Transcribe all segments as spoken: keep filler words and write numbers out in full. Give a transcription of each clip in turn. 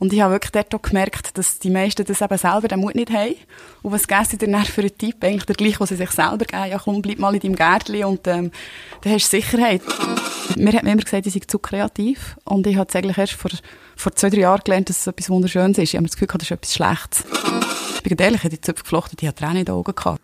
Und ich habe wirklich dort auch gemerkt, dass die meisten das eben selber den Mut nicht haben. Und was geben sie dir dann für einen Tipp? Eigentlich der gleiche, den sie sich selber geben. Ja komm, bleib mal in deinem Gärtchen und ähm, dann hast du Sicherheit. Mir hat man immer gesagt, ich sei zu kreativ. Und ich habe es eigentlich erst vor, vor zwei, drei Jahren gelernt, dass es etwas Wunderschönes ist. Ich habe mir das Gefühl gehabt, das ist etwas Schlechtes. Ich bin ehrlich, ich habe die Zöpfe geflochten, die hat Tränen in den Augen gehabt.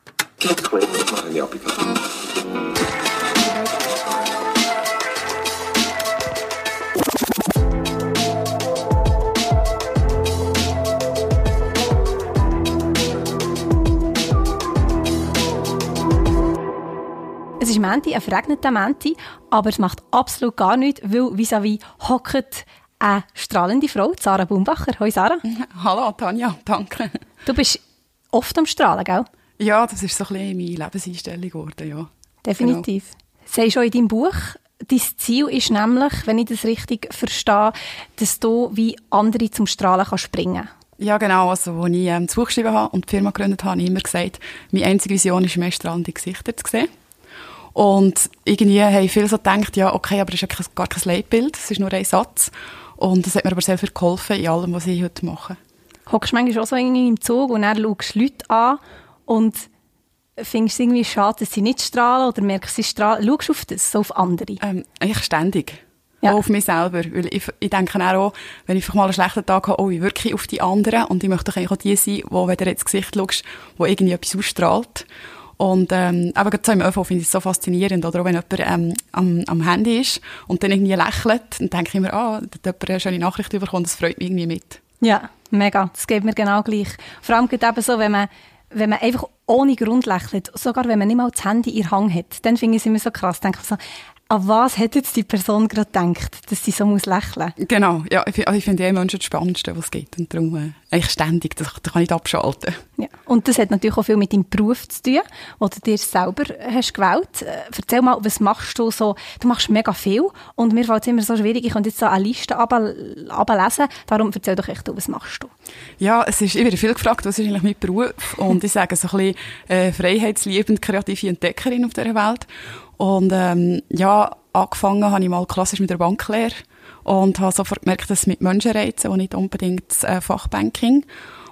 Es ist Menti, ein verregneter Menti, aber es macht absolut gar nichts, weil vis-à-vis hockt eine strahlende Frau, Sarah Baumbacher. Hoi Sarah. Hallo Tanja, danke. Du bist oft am Strahlen, gell? Ja, das ist so ein bisschen meine Lebenseinstellung geworden, ja. Definitiv. Genau. Sei schon in deinem Buch, dein Ziel ist nämlich, wenn ich das richtig verstehe, dass du wie andere zum Strahlen kannst springen. Ja, genau. Also, als ich ähm, das Buch geschrieben habe und die Firma gegründet habe, habe ich immer gesagt, meine einzige Vision ist, mehr strahlende Gesichter zu sehen. Und irgendwie haben viele so gedacht, ja, okay, aber das ist gar kein Leitbild, es ist nur ein Satz. Und das hat mir aber sehr viel geholfen in allem, was ich heute mache. Hockst du manchmal auch so irgendwie im Zug und dann schaust du Leute an und findest es irgendwie schade, dass sie nicht strahlen oder merkst, sie strahlen? Schaust du auf das, so auf andere? Ähm, ich ständig. Ja. Auch auf mich selber. Weil ich, ich denke auch, wenn ich mal einen schlechten Tag habe, oh, ich wirke auf die anderen und ich möchte eigentlich auch die sein, wo, wenn du jetzt ins Gesicht schaust, wo irgendwie etwas ausstrahlt. Und, ähm, aber gerade so im ÖV finde ich es so faszinierend, oder auch wenn jemand, ähm, am, am Handy ist und dann irgendwie lächelt, dann denke ich mir, ah, oh, da hat jemand eine schöne Nachricht bekommt, das freut mich irgendwie mit. Ja, mega. Das geht mir genau gleich. Vor allem geht eben so, wenn man, wenn man einfach ohne Grund lächelt, sogar wenn man nicht mal das Handy in der Hand hat, dann finde ich es immer so krass. Denke ich so, an was hat jetzt die Person gerade gedacht, dass sie so muss lächeln? Genau. Ja, ich, also ich finde die Menschen das Spannendste, was es geht. Und darum, äh, eigentlich ständig, das, das kann ich nicht abschalten. Ja. Und das hat natürlich auch viel mit deinem Beruf zu tun, den du dir selber hast gewählt. Äh, erzähl mal, was machst du so? Du machst mega viel und mir fällt es immer so schwierig. Ich könnte jetzt so eine Liste ablesen. Darum erzähl doch echt, was machst du? Ja, es ist, ich werde viel gefragt, was ist eigentlich mein Beruf? Und ich sage so ein bisschen äh, freiheitsliebend, kreative Entdeckerin auf dieser Welt. Und ähm, ja, angefangen habe ich mal klassisch mit der Banklehre und habe sofort gemerkt, dass es mit Menschen reizen und nicht unbedingt das äh, Fachbanking.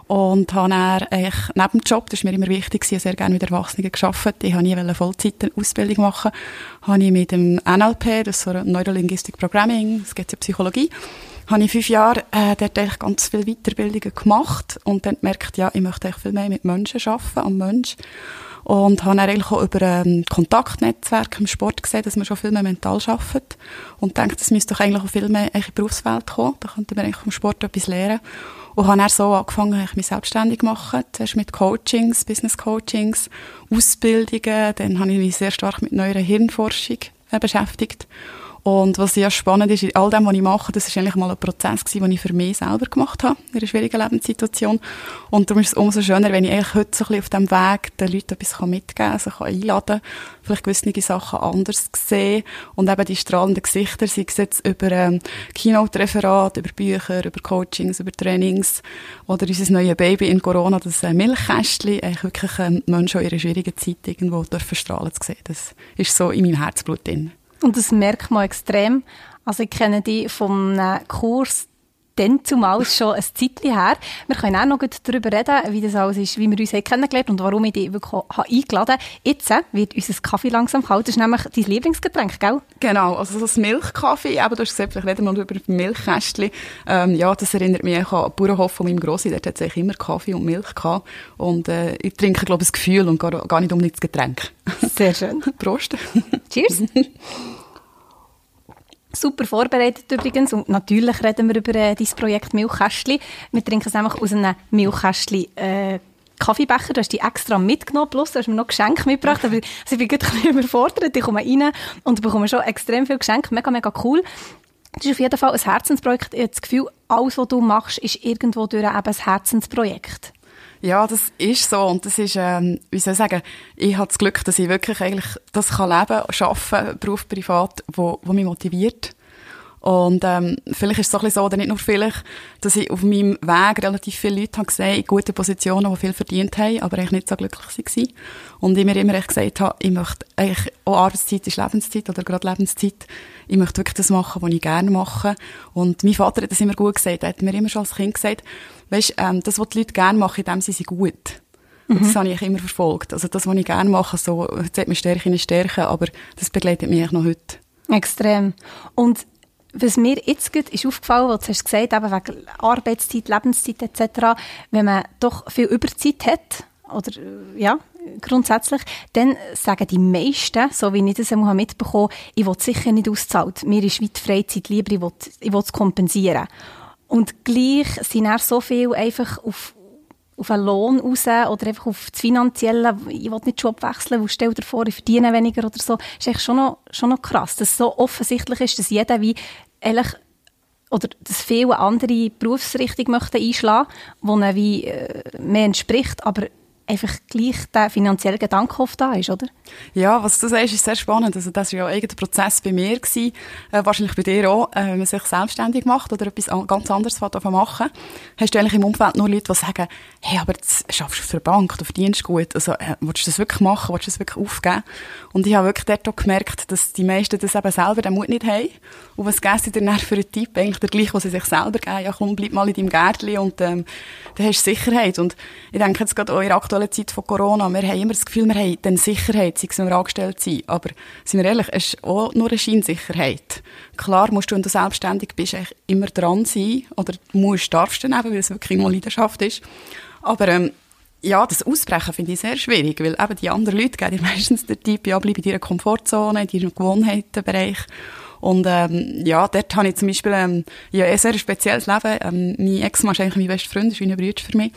Und habe dann eigentlich neben dem Job, das war mir immer wichtig, ich sehr gerne mit Erwachsenen gearbeitet, ich wollte nie eine Vollzeit-Ausbildung machen, habe ich mit dem N L P, das ist so Neurolinguistic Programming, das geht in Psychologie, habe ich fünf Jahre äh, dort eigentlich ganz viele Weiterbildungen gemacht und dann gemerkt, ja, ich möchte eigentlich viel mehr mit Menschen arbeiten, am Menschen. Und habe eigentlich auch über ähm, Kontaktnetzwerke im Sport gesehen, dass man schon viel mehr mental arbeitet. Und denke, das müsste doch eigentlich auch viel mehr in die Berufswelt kommen. Da könnte man eigentlich vom Sport etwas lernen. Und habe dann so angefangen, mich selbstständig zu machen. Zuerst mit Coachings, Business-Coachings, Ausbildungen. Dann habe ich mich sehr stark mit neuer Hirnforschung äh, beschäftigt. Und was ja spannend ist, in all dem, was ich mache, das war eigentlich mal ein Prozess gewesen, den ich für mich selber gemacht habe, in einer schwierigen Lebenssituation. Und darum ist es umso schöner, wenn ich eigentlich heute so ein bisschen auf diesem Weg den Leuten etwas mitgeben kann, sie kann einladen, vielleicht gewisse Sachen anders sehen und eben die strahlenden Gesichter, sei es jetzt über ähm, Keynote-Referate, über Bücher, über Coachings, über Trainings oder unser neues Baby in Corona, das äh, Milchkästchen, eigentlich wirklich ähm, Menschen in ihrer schwierigen Zeit irgendwo dürfen strahlen zu sehen. Das ist so in meinem Herzblut drin. Und das merkt man extrem. Also ich kenne dich vom Kurs dann zumal schon ein Zeitchen her. Wir können auch noch darüber reden, wie das alles ist, wie wir uns kennengelernt haben und warum ich dich wirklich eingeladen habe. Jetzt wird unser Kaffee langsam kalt. Das ist nämlich dein Lieblingsgetränk, gell? Genau, also das Milchkaffee. Eben, du hast gesagt, vielleicht reden wir noch über das Milchkästchen. Ähm, ja, das erinnert mich an den Bauernhof von meinem Grossi. Dort hat es immer Kaffee und Milch gehabt. Und äh, ich trinke, glaube ich, das Gefühl und gar, gar nicht um das Getränk. Sehr schön. Prost. Cheers. Super vorbereitet übrigens und natürlich reden wir über äh, dein Projekt Milchkästchen. Wir trinken es nämlich aus einem Milchkästchen äh, Kaffeebecher. Du hast die extra mitgenommen, plus du hast mir noch Geschenke mitgebracht. Aber, also ich bin gerade ein bisschen überfordert. Ich komme rein und bekomme schon extrem viele Geschenke. Mega, mega cool. Das ist auf jeden Fall ein Herzensprojekt. Ich habe das Gefühl, alles, was du machst, ist irgendwo durch eben ein Herzensprojekt. Ja, das ist so und das ist, ähm, wie soll ich sagen, ich habe das Glück, dass ich wirklich eigentlich das kann leben, arbeiten, Beruf, privat, wo, wo mich motiviert. Und ähm, vielleicht ist es so ein bisschen so, oder nicht nur vielleicht, dass ich auf meinem Weg relativ viele Leute habe gesehen, in guten Positionen, die viel verdient haben, aber eigentlich nicht so glücklich waren. Und ich mir immer echt gesagt habe, ich möchte eigentlich, auch Arbeitszeit ist Lebenszeit oder gerade Lebenszeit, ich möchte wirklich das machen, was ich gerne mache. Und mein Vater hat das immer gut gesagt, er hat mir immer schon als Kind gesagt, weisst, ähm, das, was die Leute gerne machen, in dem sind sie gut. Und mhm. das habe ich immer verfolgt. Also das, was ich gerne mache, so, jetzt hat mich Stärke in Stärke, aber das begleitet mich eigentlich noch heute. Extrem. Und was mir jetzt gut ist aufgefallen, was du hast gesagt, eben wegen Arbeitszeit, Lebenszeit et cetera, wenn man doch viel Überzeit hat, oder ja, grundsätzlich, dann sagen die meisten, so wie ich das einmal mitbekomme, ich will sicher nicht auszahlt. Mir ist weit Freizeit lieber, ich will, ich will es kompensieren. Und gleich sind dann so viel einfach auf auf einen Lohn raus oder einfach auf das Finanzielle, ich will nicht Job wechseln, weil stell dir vor, ich verdiene weniger oder so, ist eigentlich schon noch, schon noch krass, dass es so offensichtlich ist, dass jeder wie ehrlich, oder dass viele andere Berufsrichtung möchten einschlagen, die ihnen wie äh, mehr entspricht, aber einfach gleich der finanzielle Gedanke oft da ist, oder? Ja, was du sagst, ist sehr spannend. Also das war ja eigentlich der Prozess bei mir gewesen, äh, wahrscheinlich bei dir auch, äh, wenn man sich selbstständig macht oder etwas an- ganz anderes machen, hast du eigentlich im Umfeld nur Leute, die sagen, hey, aber jetzt schaffst du für eine Bank, du verdienst gut, also äh, willst du das wirklich machen, willst du das wirklich aufgeben? Und ich habe wirklich dort auch gemerkt, dass die meisten das eben selber den Mut nicht haben. Und was geben sie dir dann für einen Tipp? Eigentlich der gleiche, den sie sich selber geben. Ja komm, bleib mal in deinem Gärtchen und ähm, dann hast du Sicherheit. Und ich denke jetzt gerade eure aktuelle Zeit von Corona, wir haben immer das Gefühl, wir haben dann Sicherheit, sei es, wenn wir angestellt sind. Aber sind wir ehrlich, es ist auch nur eine Scheinsicherheit. Klar musst du, wenn du selbstständig bist, immer dran sein. Oder musst, darfst du dann eben, weil es wirklich eine Leidenschaft ist. Aber ähm, ja, das Ausbrechen finde ich sehr schwierig, weil eben die anderen Leute geben dir meistens den Tipp, ja, bleib in deiner Komfortzone, in deinem Gewohnheitenbereich. Und ähm, ja, dort habe ich zum Beispiel ähm, ja, ein sehr spezielles Leben. Ähm, mein Ex-Mann ist eigentlich mein bester Freund, ist wie ein Bruder für mich.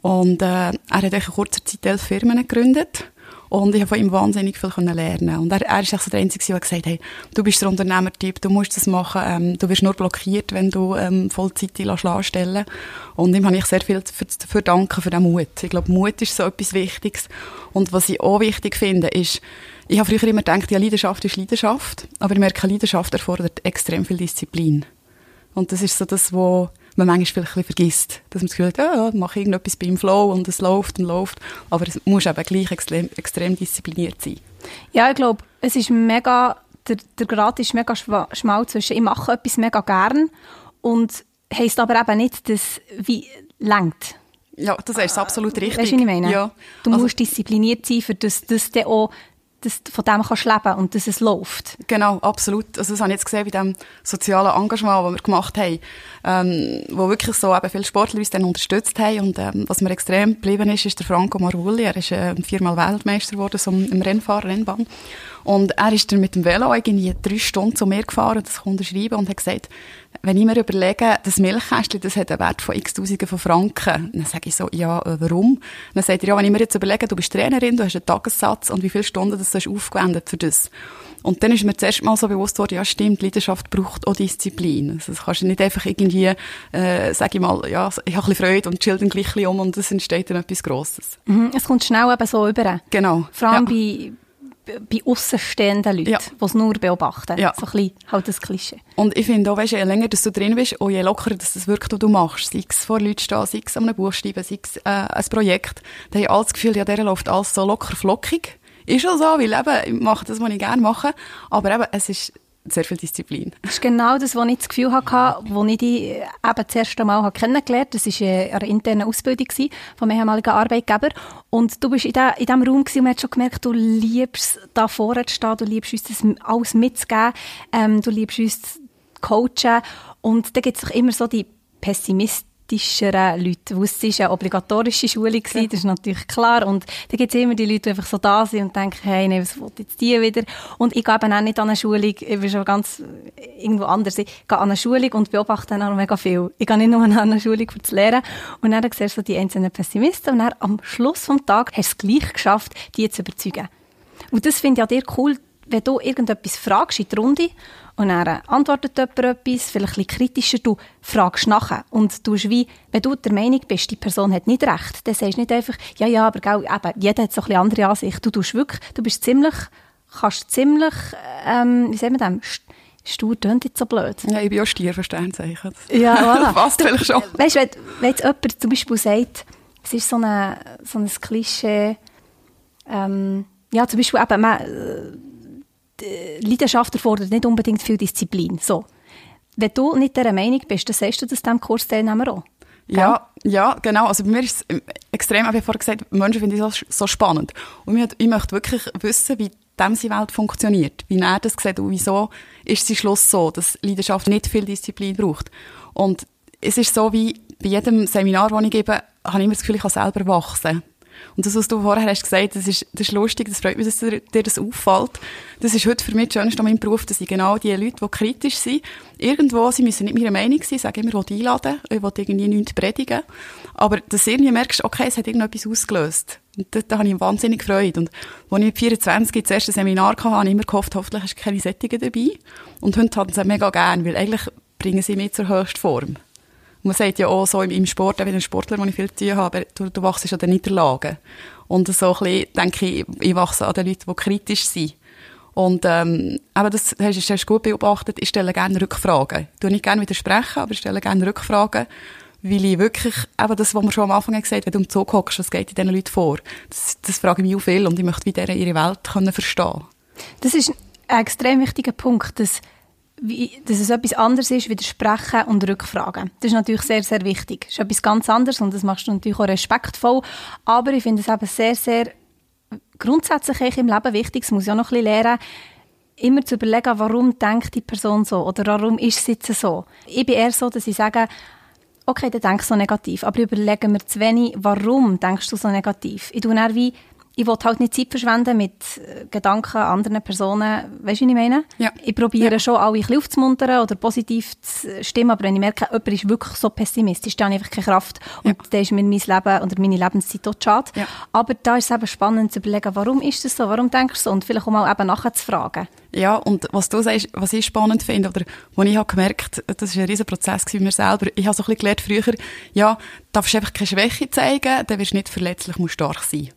Und äh, er hat in kurzer Zeit elf Firmen gegründet. Und ich habe von ihm wahnsinnig viel lernen. Und er, er ist also der Einzige, der gesagt hat, hey, du bist der Unternehmertyp, du musst das machen, ähm, du wirst nur blockiert, wenn du ähm, Vollzeit anstellen lässt. Und ihm habe ich sehr viel zu verdanken für den Mut. Ich glaube, Mut ist so etwas Wichtiges. Und was ich auch wichtig finde, ist, ich habe früher immer gedacht, ja, Leidenschaft ist Leidenschaft. Aber ich merke, Leidenschaft erfordert extrem viel Disziplin. Und das ist so das, was man manchmal vielleicht ein bisschen vergisst, dass man das Gefühl hat, ja, ja, mache irgendetwas beim Flow und es läuft und läuft, aber es muss eben gleich extrem, extrem diszipliniert sein. Ja, ich glaube, es ist mega, der, der Grad ist mega schmal zwischen, ich mache etwas mega gern und heisst aber eben nicht, dass wie langt. Ja, das ist absolut richtig. Weißt du, was ich meine? Ja. Du also, musst diszipliniert sein, für das, das dann auch dass du von dem kannst leben und dass es läuft. Genau, absolut. Also das habe ich jetzt gesehen bei dem sozialen Engagement, das wir gemacht haben, ähm, wo wirklich so eben viele Sportler uns dann unterstützt haben. Und ähm, was mir extrem geblieben ist, ist der Franco Marulli. Er ist äh, viermal Weltmeister geworden, so im Rennfahren, Rennbahn. Und er ist dann mit dem Velo irgendwie drei Stunden zu mir gefahren, das unterschreiben und hat gesagt, wenn ich mir überlege, das Milchkästchen, das hat einen Wert von x Tausenden von Franken, dann sage ich so, ja, warum? Dann sagt er, ja, wenn ich mir jetzt überlege, du bist Trainerin, du hast einen Tagessatz und wie viele Stunden das hast du aufgewendet für das. Und dann ist mir zuerst mal so bewusst worden, ja stimmt, Leidenschaft braucht auch Disziplin. Also das kannst du nicht einfach irgendwie, äh, sage ich mal, ja, ich habe ein bisschen Freude und chill dann gleich um und es entsteht dann etwas Grosses. Mhm, es kommt schnell eben so rüber. Genau. Vor allem ja. bei... bei aussenstehenden Leuten, ja. die es nur beobachten. Ja. So ein bisschen halt das Klischee. Und ich finde auch, weißt, je länger dass du drin bist, und je lockerer dass das wirkt, was du machst, sei es vor Leuten stehen, sei es an einem Buch schreiben, sei es äh, ein Projekt, dann habe ich alles das Gefühl, ja, der läuft alles so locker flockig. Ist schon so, weil eben, ich mache das, was ich gerne mache, aber eben, es ist sehr viel Disziplin. Das ist genau das, was ich das Gefühl hatte, als ich dich eben das erste Mal kennengelernt habe. Das war eine interne Ausbildung von einem ehemaligen Arbeitgeber. Und du warst in diesem Raum und man hat schon gemerkt, du liebst da vorne zu stehen, du liebst uns das alles mitzugeben, ähm, du liebst uns zu coachen. Und dann gibt es doch immer so die pessimistischeren Leute. Es war eine obligatorische Schule, ja. Das ist natürlich klar. Und dann gibt es immer die Leute, die einfach so da sind und denken, hey, nee, was will jetzt die wieder? Und ich gehe eben auch nicht an eine Schulung, ich bin schon ganz irgendwo anders. Ich gehe an eine Schulung und beobachte dann auch mega viel. Ich gehe nicht nur an eine Schulung, um zu lernen. Und dann siehst du so die einzelnen Pessimisten und dann am Schluss des Tages hast du es gleich geschafft, die zu überzeugen. Und das finde ich an dir cool, wenn du irgendetwas fragst in der Runde und dann antwortet jemand etwas, vielleicht ein bisschen kritischer, du fragst nachher. Und du wie, wenn du der Meinung bist, die Person hat nicht recht, dann sagst du nicht einfach, ja, ja, aber gell, eben, jeder hat so ein bisschen andere Ansicht. Du tust wirklich, du bist ziemlich, kannst ziemlich, ähm, wie sagt man das, Stur tönt jetzt so blöd. Ja, ich bin auch Stier für Sternzeichen. Ja, voilà. Fast du, vielleicht schon. Weißt du, wenn, wenn jetzt jemand zum Beispiel sagt, es ist so, eine, so ein Klischee, ähm, ja, zum Beispiel eben, man, äh, Leidenschaft erfordert nicht unbedingt viel Disziplin. So. Wenn du nicht dieser Meinung bist, dann sagst du das diesem Kursteilnehmer auch. Ja, ja, genau. Also bei mir ist es extrem, wie ich vorhin gesagt habe, Menschen finden das so spannend. Und ich möchte wirklich wissen, wie dem seine Welt funktioniert, wie er das sieht und wieso ist sein Schluss so, dass Leidenschaft nicht viel Disziplin braucht. Und es ist so, wie bei jedem Seminar, das ich gebe, habe ich immer das Gefühl, ich kann selber wachsen. Und das, was du vorher hast gesagt, das ist, das ist lustig, das freut mich, dass dir, dir das auffällt. Das ist heute für mich das Schönste an meinem Beruf, dass ich genau die Leute, die kritisch sind, irgendwo, sie müssen nicht meiner Meinung sein, sagen immer, ich will einladen, ich will irgendwie nichts predigen. Aber dass du irgendwie merkst, okay, es hat irgendetwas ausgelöst. Und da, da habe ich wahnsinnig Freude. Und als ich mit vierundzwanzig das erste Seminar hatte, habe ich immer gehofft, hoffentlich hast du keine Sättigen dabei. Und heute hatten sie mega gern, weil eigentlich bringen sie mich zur höchsten Form. Man sagt ja auch so im Sport, auch bei den Sportlern, wo ich viel zu tun habe, du, du wachst an den Niederlagen. Und so ein bisschen, denke ich, ich wachse an den Leuten, die kritisch sind. Und ähm, aber das hast du gut beobachtet, ich stelle gerne Rückfragen. Ich tue nicht gerne widersprechen, aber ich stelle gerne Rückfragen, weil ich wirklich, eben das, was wir schon am Anfang gesagt haben, wenn du im Zug hockst, was geht in diesen Leuten vor? Das, das frage ich mich auch viel und ich möchte wie deren ihre Welt können verstehen. Das ist ein extrem wichtiger Punkt, dass Wie, dass es etwas anderes ist, widersprechen und rückfragen. Das ist natürlich sehr, sehr wichtig. Das ist etwas ganz anderes und das machst du natürlich auch respektvoll. Aber ich finde es eben sehr, sehr grundsätzlich im Leben wichtig, das muss ich auch noch ein bisschen lernen, immer zu überlegen, warum denkt die Person so oder warum ist sie jetzt so. Ich bin eher so, dass ich sage, okay, dann denkst du so negativ, aber überlege mir zu wenig, warum denkst du so negativ. Ich tue dann wie Ich will halt nicht Zeit verschwenden mit Gedanken anderen Personen. Weißt du, was ich meine? Ja. Ich probiere ja. schon, alle ein bisschen aufzumuntern oder positiv zu stimmen. Aber wenn ich merke, jemand ist wirklich so pessimistisch, dann habe ich einfach keine Kraft. Und ja. dann ist mir mein Leben oder meine Lebenszeit auch schade. Ja. Aber da ist es eben spannend zu überlegen, warum ist das so? Warum denkst du so? Und vielleicht auch mal eben nachzufragen. Ja, und was du sagst, was ich spannend finde, oder wo ich habe gemerkt, das war ein riesen Prozess bei mir selber. Ich habe so ein bisschen gelernt früher, ja, darfst du einfach keine Schwäche zeigen, dann wirst du nicht verletzlich, musst stark sein.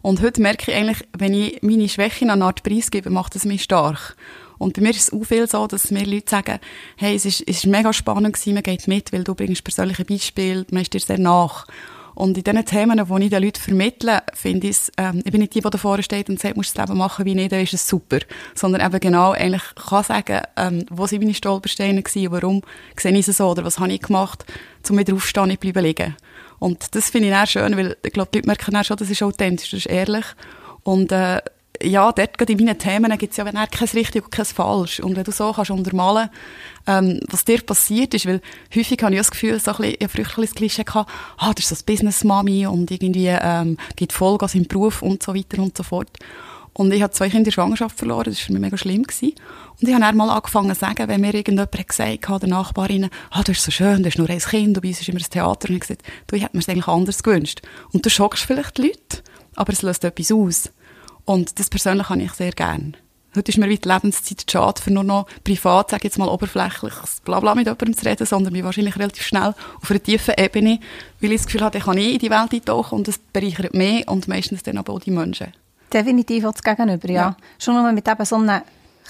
Und heute merke ich eigentlich, wenn ich meine Schwächen an eine Art Preis gebe, macht es mich stark. Und bei mir ist es auch viel so, dass mir Leute sagen, hey, es ist, es ist mega spannend gewesen, man geht mit, weil du bringst persönliche Beispiele, man ist dir sehr nach. Und in diesen Themen, die ich den Leuten vermittle, finde ich, ähm, ich bin nicht die, die davor steht und sagt, musst du das Leben machen wie nicht, dann ist es super. Sondern eben genau, eigentlich kann sagen, ähm, wo sind meine Stolpersteine gewesen, warum sehe ich sie so, oder was habe ich gemacht, um wieder aufzustehen, nicht bleiben liegen. Und das finde ich auch schön, weil ich glaube, die Leute merken auch schon, das ist authentisch, das ist ehrlich. Und äh, ja, dort gerade in meinen Themen gibt es ja kein richtig und kein falsch. Und wenn du so kannst untermalen, ähm, was dir passiert ist, weil häufig habe ich das Gefühl, so ein bisschen, ich früher ein bisschen Klischee gehabt, ah, das ist so eine Business-Mami und irgendwie ähm, gibt Vollgas im Beruf und so weiter und so fort. Und ich habe zwei Kinder in der Schwangerschaft verloren, das war für mich mega schlimm gewesen. Und ich habe dann mal angefangen zu sagen, wenn mir irgendjemand hat gesagt hat, der Nachbarin, ah, du bist so schön, du hast nur ein Kind, du bist immer ein Theater. Und ich habe gesagt, du, ich hätte mir es eigentlich anders gewünscht. Und du schockst vielleicht die Leute, aber es löst etwas aus. Und das persönlich habe ich sehr gerne. Heute ist mir wie die Lebenszeit schade, für nur noch privat, sage ich jetzt mal oberflächliches Blabla mit jemandem zu reden, sondern mich wahrscheinlich relativ schnell auf einer tiefen Ebene, weil ich das Gefühl habe, ich kann eh in die Welt eintauchen und das bereichert mich und meistens dann aber auch die Menschen. Definitiv auch das Gegenüber, ja. ja. Schon nur mit eben so einem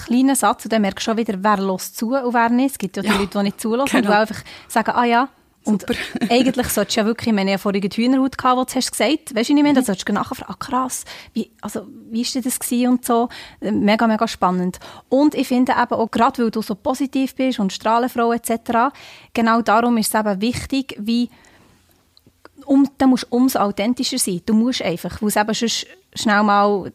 kleinen Satz, und dann merkst du schon wieder, wer lässt zu und wer nicht. Es gibt ja die ja, Leute, die nicht zuhören, genau. und die einfach sagen, ah ja, und super. Eigentlich solltest du ja wirklich, ich meine, ich habe vorhin die Hühnerhaut gehabt, was du hast gesagt, weißt du nicht mehr, dann solltest du nachfragen, ah krass, wie, also, wie ist denn das gewesen und so, mega, mega spannend. Und ich finde eben auch, gerade weil du so positiv bist und Strahlenfrau et cetera, genau darum ist es eben wichtig, wie, um, da musst du umso authentischer sein, du musst einfach, weil es eben sonst schnell mal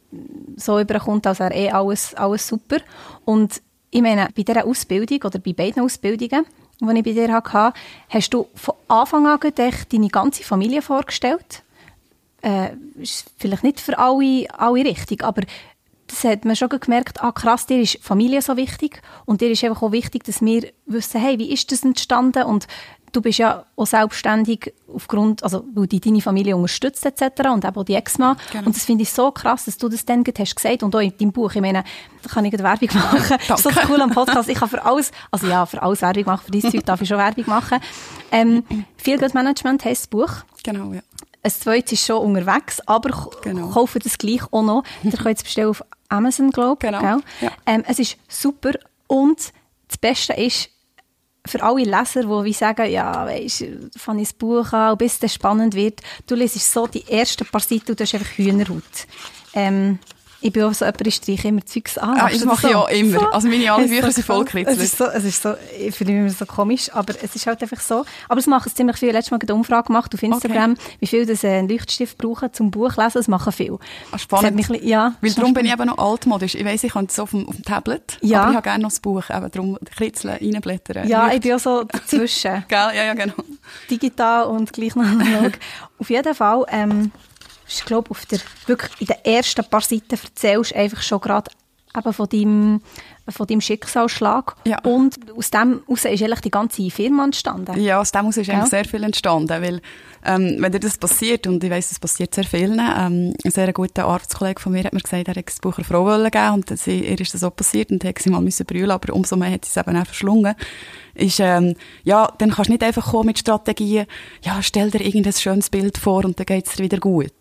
so überkommt, als wäre eh alles, alles super. Und ich meine, bei dieser Ausbildung oder bei beiden Ausbildungen, die ich bei dir hatte, hast du von Anfang an deine ganze Familie vorgestellt. Äh, ist vielleicht nicht für alle, alle richtig, aber das hat man schon gemerkt, ah krass, dir ist Familie so wichtig und dir ist einfach auch wichtig, dass wir wissen, hey, wie ist das entstanden und du bist ja auch selbstständig, aufgrund, also, weil dich deine Familie unterstützt et cetera und eben auch die Ex-Mann. Genau. Und das finde ich so krass, dass du das dann gerade hast gesagt und auch in deinem Buch. Ich meine, da kann ich gerade Werbung machen. Das ist so cool am Podcast. Ich kann für alles, also ja, für alles Werbung machen, für dieses Zeug darf ich schon Werbung machen. Ähm, Feel Good Management heisst das Buch. Genau, ja. Ein zweites ist schon unterwegs, aber genau. Kaufe das gleich auch noch. Ihr könnt es bestellen auf Amazon, glaube ich. Genau. Ja. Ähm, es ist super und das Beste ist, für alle Leser, die wie sagen, ja, weisst, fange ich das Buch an, bis es spannend wird, du lesest so die ersten paar Seiten und du hast einfach Hühnerhaut. Ähm, ich bin auch so jemand, ich streiche immer Zeugs an. Ah, das mache ich so? Auch immer. So? Also meine alle Bücher so sind voll gekritzelt. Es ist so, es ist so, ich finde immer so komisch, aber es ist halt einfach so. Aber es machen ziemlich viele. Letztes Mal eine Umfrage gemacht auf Instagram, okay, wie viel das ein Leuchtstift brauchen zum Buch lesen. Das machen viele. Ah, spannend. Bisschen, ja, weil darum bin ich eben noch altmodisch. Ich weiss, ich kann es auf dem, auf dem Tablet, ja, aber ich habe gerne noch das Buch. Eben darum kritzeln, reinblättern. Ja, Leucht. Ich bin auch so dazwischen. Gell? Ja, ja, genau. Digital und gleich noch analog. Auf jeden Fall... Ähm, Ich glaube, auf der, wirklich in den ersten paar Seiten erzählst du einfach schon gerade von deinem, von deinem Schicksalsschlag. Ja. Und aus dem heraus ist eigentlich die ganze Firma entstanden. Ja, aus dem heraus ist ja. eigentlich sehr viel entstanden. Weil, ähm, wenn dir das passiert, und ich weiss, das passiert sehr vielen, ähm, ein sehr guter Arbeitskollege von mir hat mir gesagt, er hätte das Buch einer Frau wollen geben und sie, ihr ist das auch passiert und hätte sie mal müssen brüllen, aber umso mehr hat sie es eben auch verschlungen. Ist, ähm, ja, dann kannst du nicht einfach kommen mit Strategien, ja, stell dir irgendein schönes Bild vor und dann geht es dir wieder gut.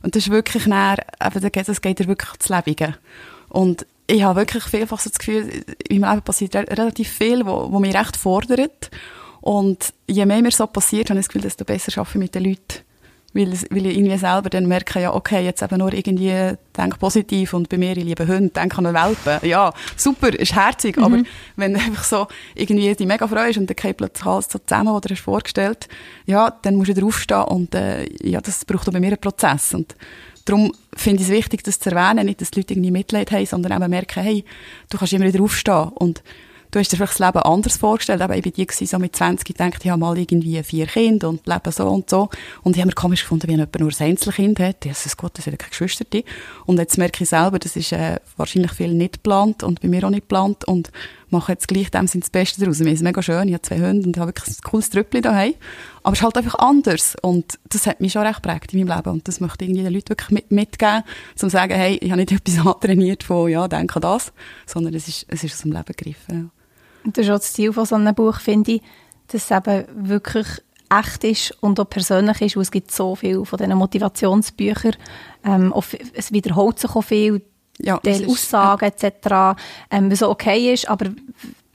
Und das ist wirklich näher, das geht dir wirklich zu Lebige. Und ich habe wirklich vielfach so das Gefühl, in meinem Leben passiert relativ viel, wo, wo mich recht fordert. Und je mehr mir so passiert, habe ich das Gefühl, desto besser arbeite ich mit den Leuten. Weil, weil ich irgendwie selber dann merke, ja, okay, jetzt eben nur irgendwie, denk positiv und bei mir, ich liebe Hunde, denk an einen Welpen. Ja, super, ist herzig, mhm. aber wenn einfach so irgendwie die mega Freude ist und dann kommt plötzlich alles so zusammen, was du dir hast vorgestellt, ja, dann musst du draufstehen und äh, ja, das braucht auch bei mir einen Prozess. Und darum finde ich es wichtig, das zu erwähnen, nicht, dass die Leute irgendwie Mitleid haben, sondern eben merken, hey, du kannst immer wieder aufstehen und du hast dir vielleicht das Leben anders vorgestellt, aber ich war die gewesen, so mit zwanzig, ich dachte, ich habe mal irgendwie vier Kinder und lebe so und so. Und ich habe mir komisch gefunden, wie jemand nur ein Einzelkind hat. Das ist gut, das sind keine Geschwister. Und jetzt merke ich selber, das ist äh, wahrscheinlich viel nicht geplant und bei mir auch nicht geplant und mache jetzt gleich dem das Beste daraus. Mir ist mega schön, ich habe zwei Hunde und habe wirklich ein cooles Tröppchen daheim. Aber es ist halt einfach anders und das hat mich schon recht geprägt in meinem Leben und das möchte ich den Leuten wirklich mit, mitgeben, um zu sagen, hey, ich habe nicht etwas antrainiert von, ja, denk an das, sondern es ist, es ist aus dem Leben gegriffen. Ja. Das ist auch das Ziel von so einem Buch, finde ich, dass es eben wirklich echt ist und auch persönlich ist, weil es gibt so viele von diesen Motivationsbüchern, ähm, es wiederholt sich auch viel, ja, die Aussagen ist, ja. et cetera, ähm, was auch okay ist, aber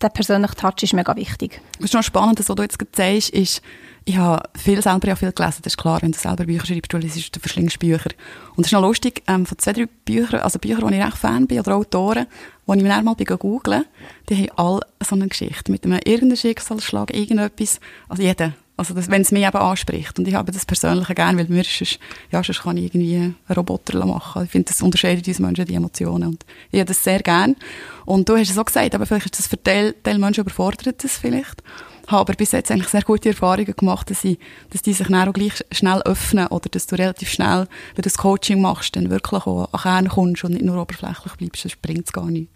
der persönliche Touch ist mega wichtig. Es ist noch spannend, dass, was du jetzt gerade sagst, ist, ich habe viel selber ja viel gelesen, das ist klar, wenn du selber Bücher schreibst, du liest, du verschlingst Bücher. Und es ist noch lustig, ähm, von zwei, drei Büchern, also Büchern, die ich recht Fan bin, oder Autoren, die ich mir einmal google, die haben alle so eine Geschichte mit einem irgendeinem Schicksalsschlag, irgendetwas, also jeder. Also das, wenn es mich eben anspricht. Und ich habe das Persönliche gerne, weil bei mir ist es, ja, sonst kann ich irgendwie einen Roboter machen. Ich finde, das unterscheidet uns Menschen, die Emotionen. Und ich habe das sehr gerne. Und du hast es auch gesagt, aber vielleicht ist das für Teil, Teil Menschen überfordert das vielleicht. Habe aber bis jetzt eigentlich sehr gute Erfahrungen gemacht, dass, ich, dass die sich dann auch gleich schnell öffnen oder dass du relativ schnell, wenn du das Coaching machst, dann wirklich auch an Kern kommst und nicht nur oberflächlich bleibst, sonst bringt es gar nichts.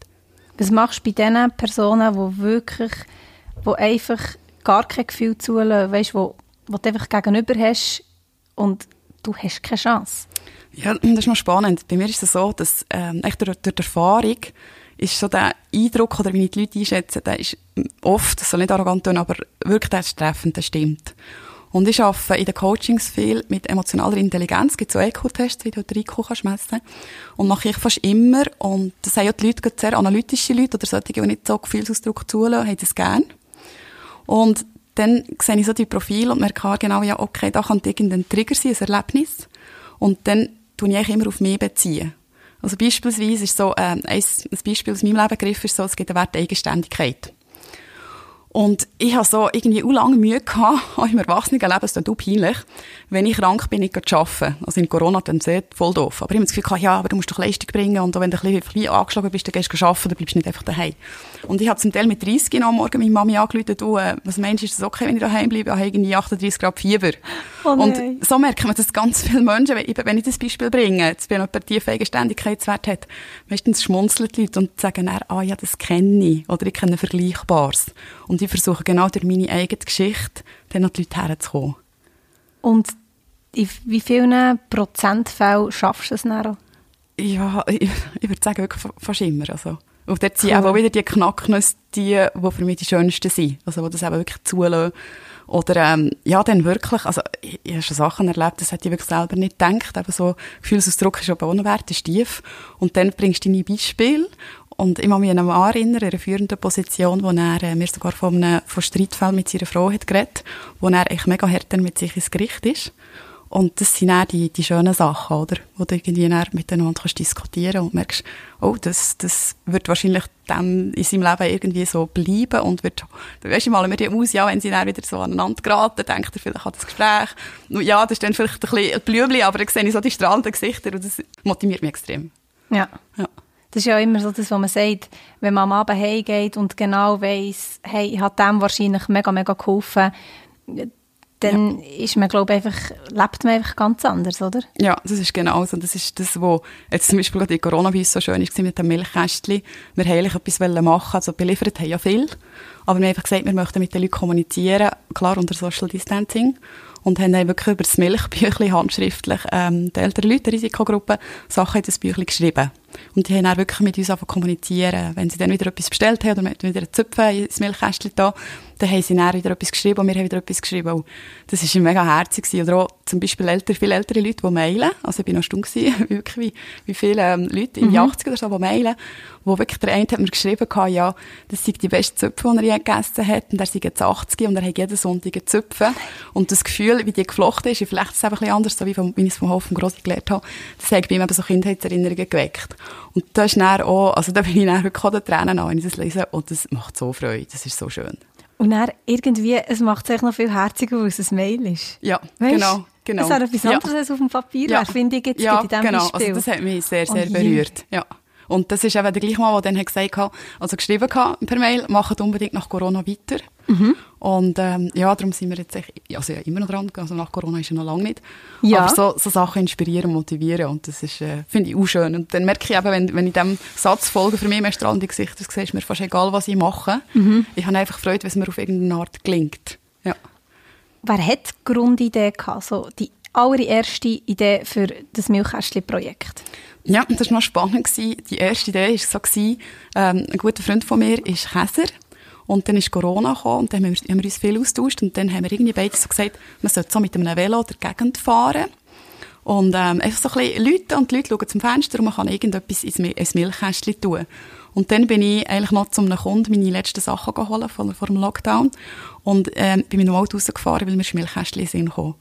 Was machst du bei den Personen, die wirklich, die einfach gar kein Gefühl zulassen, weißt, wo, wo du einfach gegenüber hast und du hast keine Chance? Ja, das ist noch spannend. Bei mir ist es so, dass ähm, echt durch, durch die Erfahrung ist so der Eindruck, oder wie ich die Leute einschätze, der ist oft, das soll nicht arrogant tun, aber wirklich der ist treffend, der stimmt. Und ich arbeite in den Coachings viel mit emotionaler Intelligenz. Es gibt so E Q Tests, wie du drei E Q kannst messen. Und mache ich fast immer. Und das haben ja die Leute, sehr analytische Leute oder solche, die nicht so Gefühlsausdruck zulassen, haben das gerne. Und dann sehe ich so die Profile und merke genau, ja, okay, da kann irgendein Trigger sein, ein Erlebnis. Und dann tue ich eigentlich immer auf mich beziehen. Also beispielsweise ist so, äh, ein, ein Beispiel aus meinem Leben gegriffen ist so, es gibt einen Wert Eigenständigkeit. Und ich habe so irgendwie auch lange Mühe gehabt, auch im Erwachsenenleben, es ist auch peinlich, wenn ich krank bin, nicht zu arbeiten. Also in Corona dann sehr voll doof. Aber ich habe das Gefühl gehabt, ja, aber du musst doch Leistung bringen und auch wenn du ein bisschen angeschlagen bist, dann gehst du arbeiten, dann bleibst du nicht einfach daheim. Und ich habe zum Teil mit dreißig am Morgen meine Mami angerufen, du, äh, was meinst du, ist das okay, wenn ich daheim bleibe? Ich habe irgendwie achtunddreißig Grad Fieber. Oh und so merken wir, dass ganz viele Menschen, wenn ich das Beispiel bringe, jetzt bin ich bei tiefen Eigenständigkeitswert hat, meistens schmunzeln die Leute und sagen, dann, ah ja, das kenne ich oder ich kenne Vergleichbares. Und ich versuche genau durch meine eigene Geschichte dann an die Leute herzukommen. Und in wie vielen Prozentfällen schaffst du es dann auch? Ja, ich, ich würde sagen, wirklich fast immer. Also, und dort sind cool. Auch wieder die Knacknüsse, die, die für mich die schönsten sind. Also, die das eben wirklich zulassen. Oder, ähm, ja, dann wirklich, also, ich, ich habe schon Sachen erlebt, das hätte ich wirklich selber nicht gedacht. Aber so Gefühlsausdruck ist auch ohne Wert, ist tief. Und dann bringst du deine Beispiele. Und ich muss mich an einen Mann erinnern, in einer führenden Position, wo er äh, mir sogar von einem von Streitfall mit seiner Frau hat geredet, wo er echt mega hart mit sich ins Gericht ist. Und das sind auch die, die schönen Sachen, oder? Wo du irgendwie miteinander kannst diskutieren und merkst, oh, das, das wird wahrscheinlich dann in seinem Leben irgendwie so bleiben und wird, weisst du, malen wir die aus, ja, wenn sie dann wieder so aneinander geraten, denkt er vielleicht an das Gespräch. Ja, das ist dann vielleicht ein bisschen Blümchen, aber dann sehe ich so die strahlenden Gesichter und das motiviert mich extrem. Ja. Ja. Das ist ja immer so das, was man sagt, wenn man am Abend heimgeht und genau weiss, hey, ich habe dem wahrscheinlich mega, mega geholfen, dann ja. ist man, glaube ich, einfach, lebt man einfach ganz anders, oder? Ja, das ist genau so. Das ist das, was jetzt zum Beispiel die Coronavirus so schön war mit dem Milchkästchen. Wir wollten eigentlich etwas machen, also beliefert haben ja viel, aber wir haben einfach gesagt, wir möchten mit den Leuten kommunizieren, klar unter Social Distancing, und haben dann wirklich über das Milchbüchlein handschriftlich ähm, den älteren Leuten, der Risikogruppe, Sachen in das Büchlein geschrieben. Und die haben dann wirklich mit uns angefangen zu kommunizieren. Wenn sie dann wieder etwas bestellt haben oder wieder einen Zöpfen ins Milchkästchen da, dann haben sie dann wieder etwas geschrieben und wir haben wieder etwas geschrieben. Und das war mega herzig. Oder auch zum Beispiel älter, viele ältere Leute, die mailen. Also ich war noch stumm, wirklich, wie viele ähm, Leute in den mhm. achtziger oder so, die mailen. Wo wirklich der eine hat mir geschrieben, ja, das sind die besten Zöpfen, die er je gegessen hat. Und er sei jetzt achtzig und er hat jeden Sonntag einen Zöpfen. Und das Gefühl, wie die geflochten ist, vielleicht ist es einfach ein bisschen anders, so wie, vom, wie ich es vom Hof vom Grossi gelernt habe, das hat bei ihm eben so Kindheitserinnerungen geweckt. Und da ist dann auch, also da bin ich dann wirklich an den Tränen an, wenn ich das lese. Und das macht so Freude, das ist so schön. Und dann irgendwie, es macht es echt noch viel herziger, weil es ein Mail ist. Ja, weißt? genau. genau. Es wäre etwas anderes ja. als auf dem Papier, ja. finde ich, jetzt ja, in diesem genau. Beispiel. Ja, also das hat mich sehr, sehr oh, berührt. Ja. Und das ist eben der gleiche Mann, der dann gesagt hat, also geschrieben hat per Mail, macht unbedingt nach Corona weiter. Mhm. Und ähm, ja, darum sind wir jetzt echt, also ja, immer noch dran, also nach Corona ist ja noch lange nicht. Ja. Aber so, so Sachen inspirieren, motivieren und das ist, äh, finde ich auch schön. Und dann merke ich eben, wenn, wenn ich diesem Satz folge, für mich mehr strahlende Gesichter sehe, ist mir fast egal, was ich mache. Mhm. Ich habe einfach Freude, wenn es mir auf irgendeine Art gelingt. Ja. Wer hat die Grundidee gehabt, so die allererste Idee für das Milchkästchen-Projekt? Ja, das war noch spannend gewesen. Die erste Idee war so, ähm, ein guter Freund von mir ist Käser. Und dann ist Corona gekommen und dann haben wir, haben wir uns viel austauscht und dann haben wir irgendwie beide so gesagt, man sollte so mit einem Velo durch die Gegend fahren. Und ähm, einfach so ein bisschen Leute, und die Leute schauen zum Fenster und man kann irgendetwas ins, ins Milchkästchen tun. Und dann bin ich eigentlich noch zu einem Kunden meine letzten Sachen geholt vor, vor dem Lockdown und ähm, bin mit dem Auto rausgefahren, weil mir das Milchkästchen in den Sinn gekommen.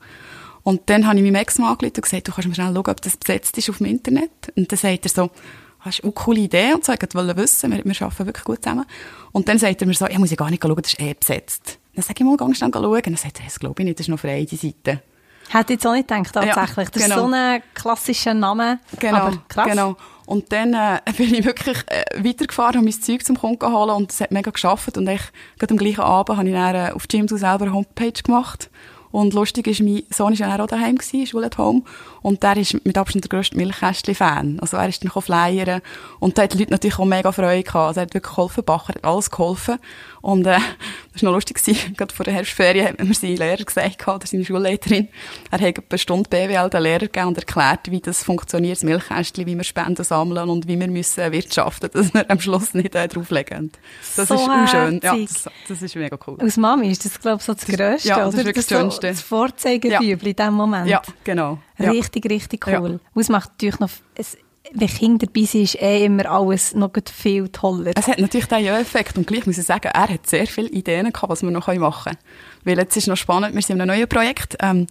Und dann habe ich meinem Ex-Mann angerufen und gesagt, du kannst mir schnell schauen, ob das besetzt ist auf dem Internet. Und dann sagt er so, hast du eine coole Idee? Und so, ich wollte wissen, wir, wir arbeiten wirklich gut zusammen. Und dann sagt er mir so, ich muss ja gar nicht schauen, das ist eh besetzt. Dann sage ich mal, geh schnell schauen. Dann sagt er, das glaube ich nicht, das ist noch frei, die Seite. Hätte ich jetzt auch nicht gedacht, tatsächlich. Ja, das genau. ist so ein klassischer Name, genau, aber krass. Genau. Und dann äh, bin ich wirklich äh, weitergefahren, habe mein Zeug zum Kunden geholt und es hat mega gearbeitet. Und echt, gerade am gleichen Abend habe ich dann äh, auf Jimdo selber eine Homepage gemacht. Und lustig ist, mein Sohn war ja auch daheim, Schule at Home. Und der ist mit Abstand der grösste Milchkästchen-Fan. Also er ist dann flyern. Und da hat die Leute natürlich auch mega Freude gehabt. Also er hat wirklich geholfen, Bacher hat alles geholfen. Und äh, das war noch lustig gewesen. Gerade vor der Herbstferien hat mir sein Lehrer gesagt, oder seine Schulleiterin, er hat eine Stunde B W L den Lehrer gegeben und erklärt, wie das funktioniert, das Milchkästchen, wie wir Spenden sammeln und wie wir müssen wirtschaften, dass wir am Schluss nicht äh, drauflegen. Das so ist auch schön. Ja, das, das ist mega cool. Aus Mami ist das, glaube ich, so das Grösste, ja, das oder? Ist wirklich das Schönste. Das Vorzeigetübel ja. in diesem Moment. Ja, genau. Ja. Richtig, richtig cool. Ja. Es macht natürlich noch, es, wenn Kinder dabei sind, ist eh immer alles noch viel toller. Es hat natürlich den Effekt. Und gleich muss ich sagen, er hat sehr viele Ideen gehabt, was wir noch machen können. Weil jetzt ist noch spannend, wir sind in einem neuen Projekt, ähm,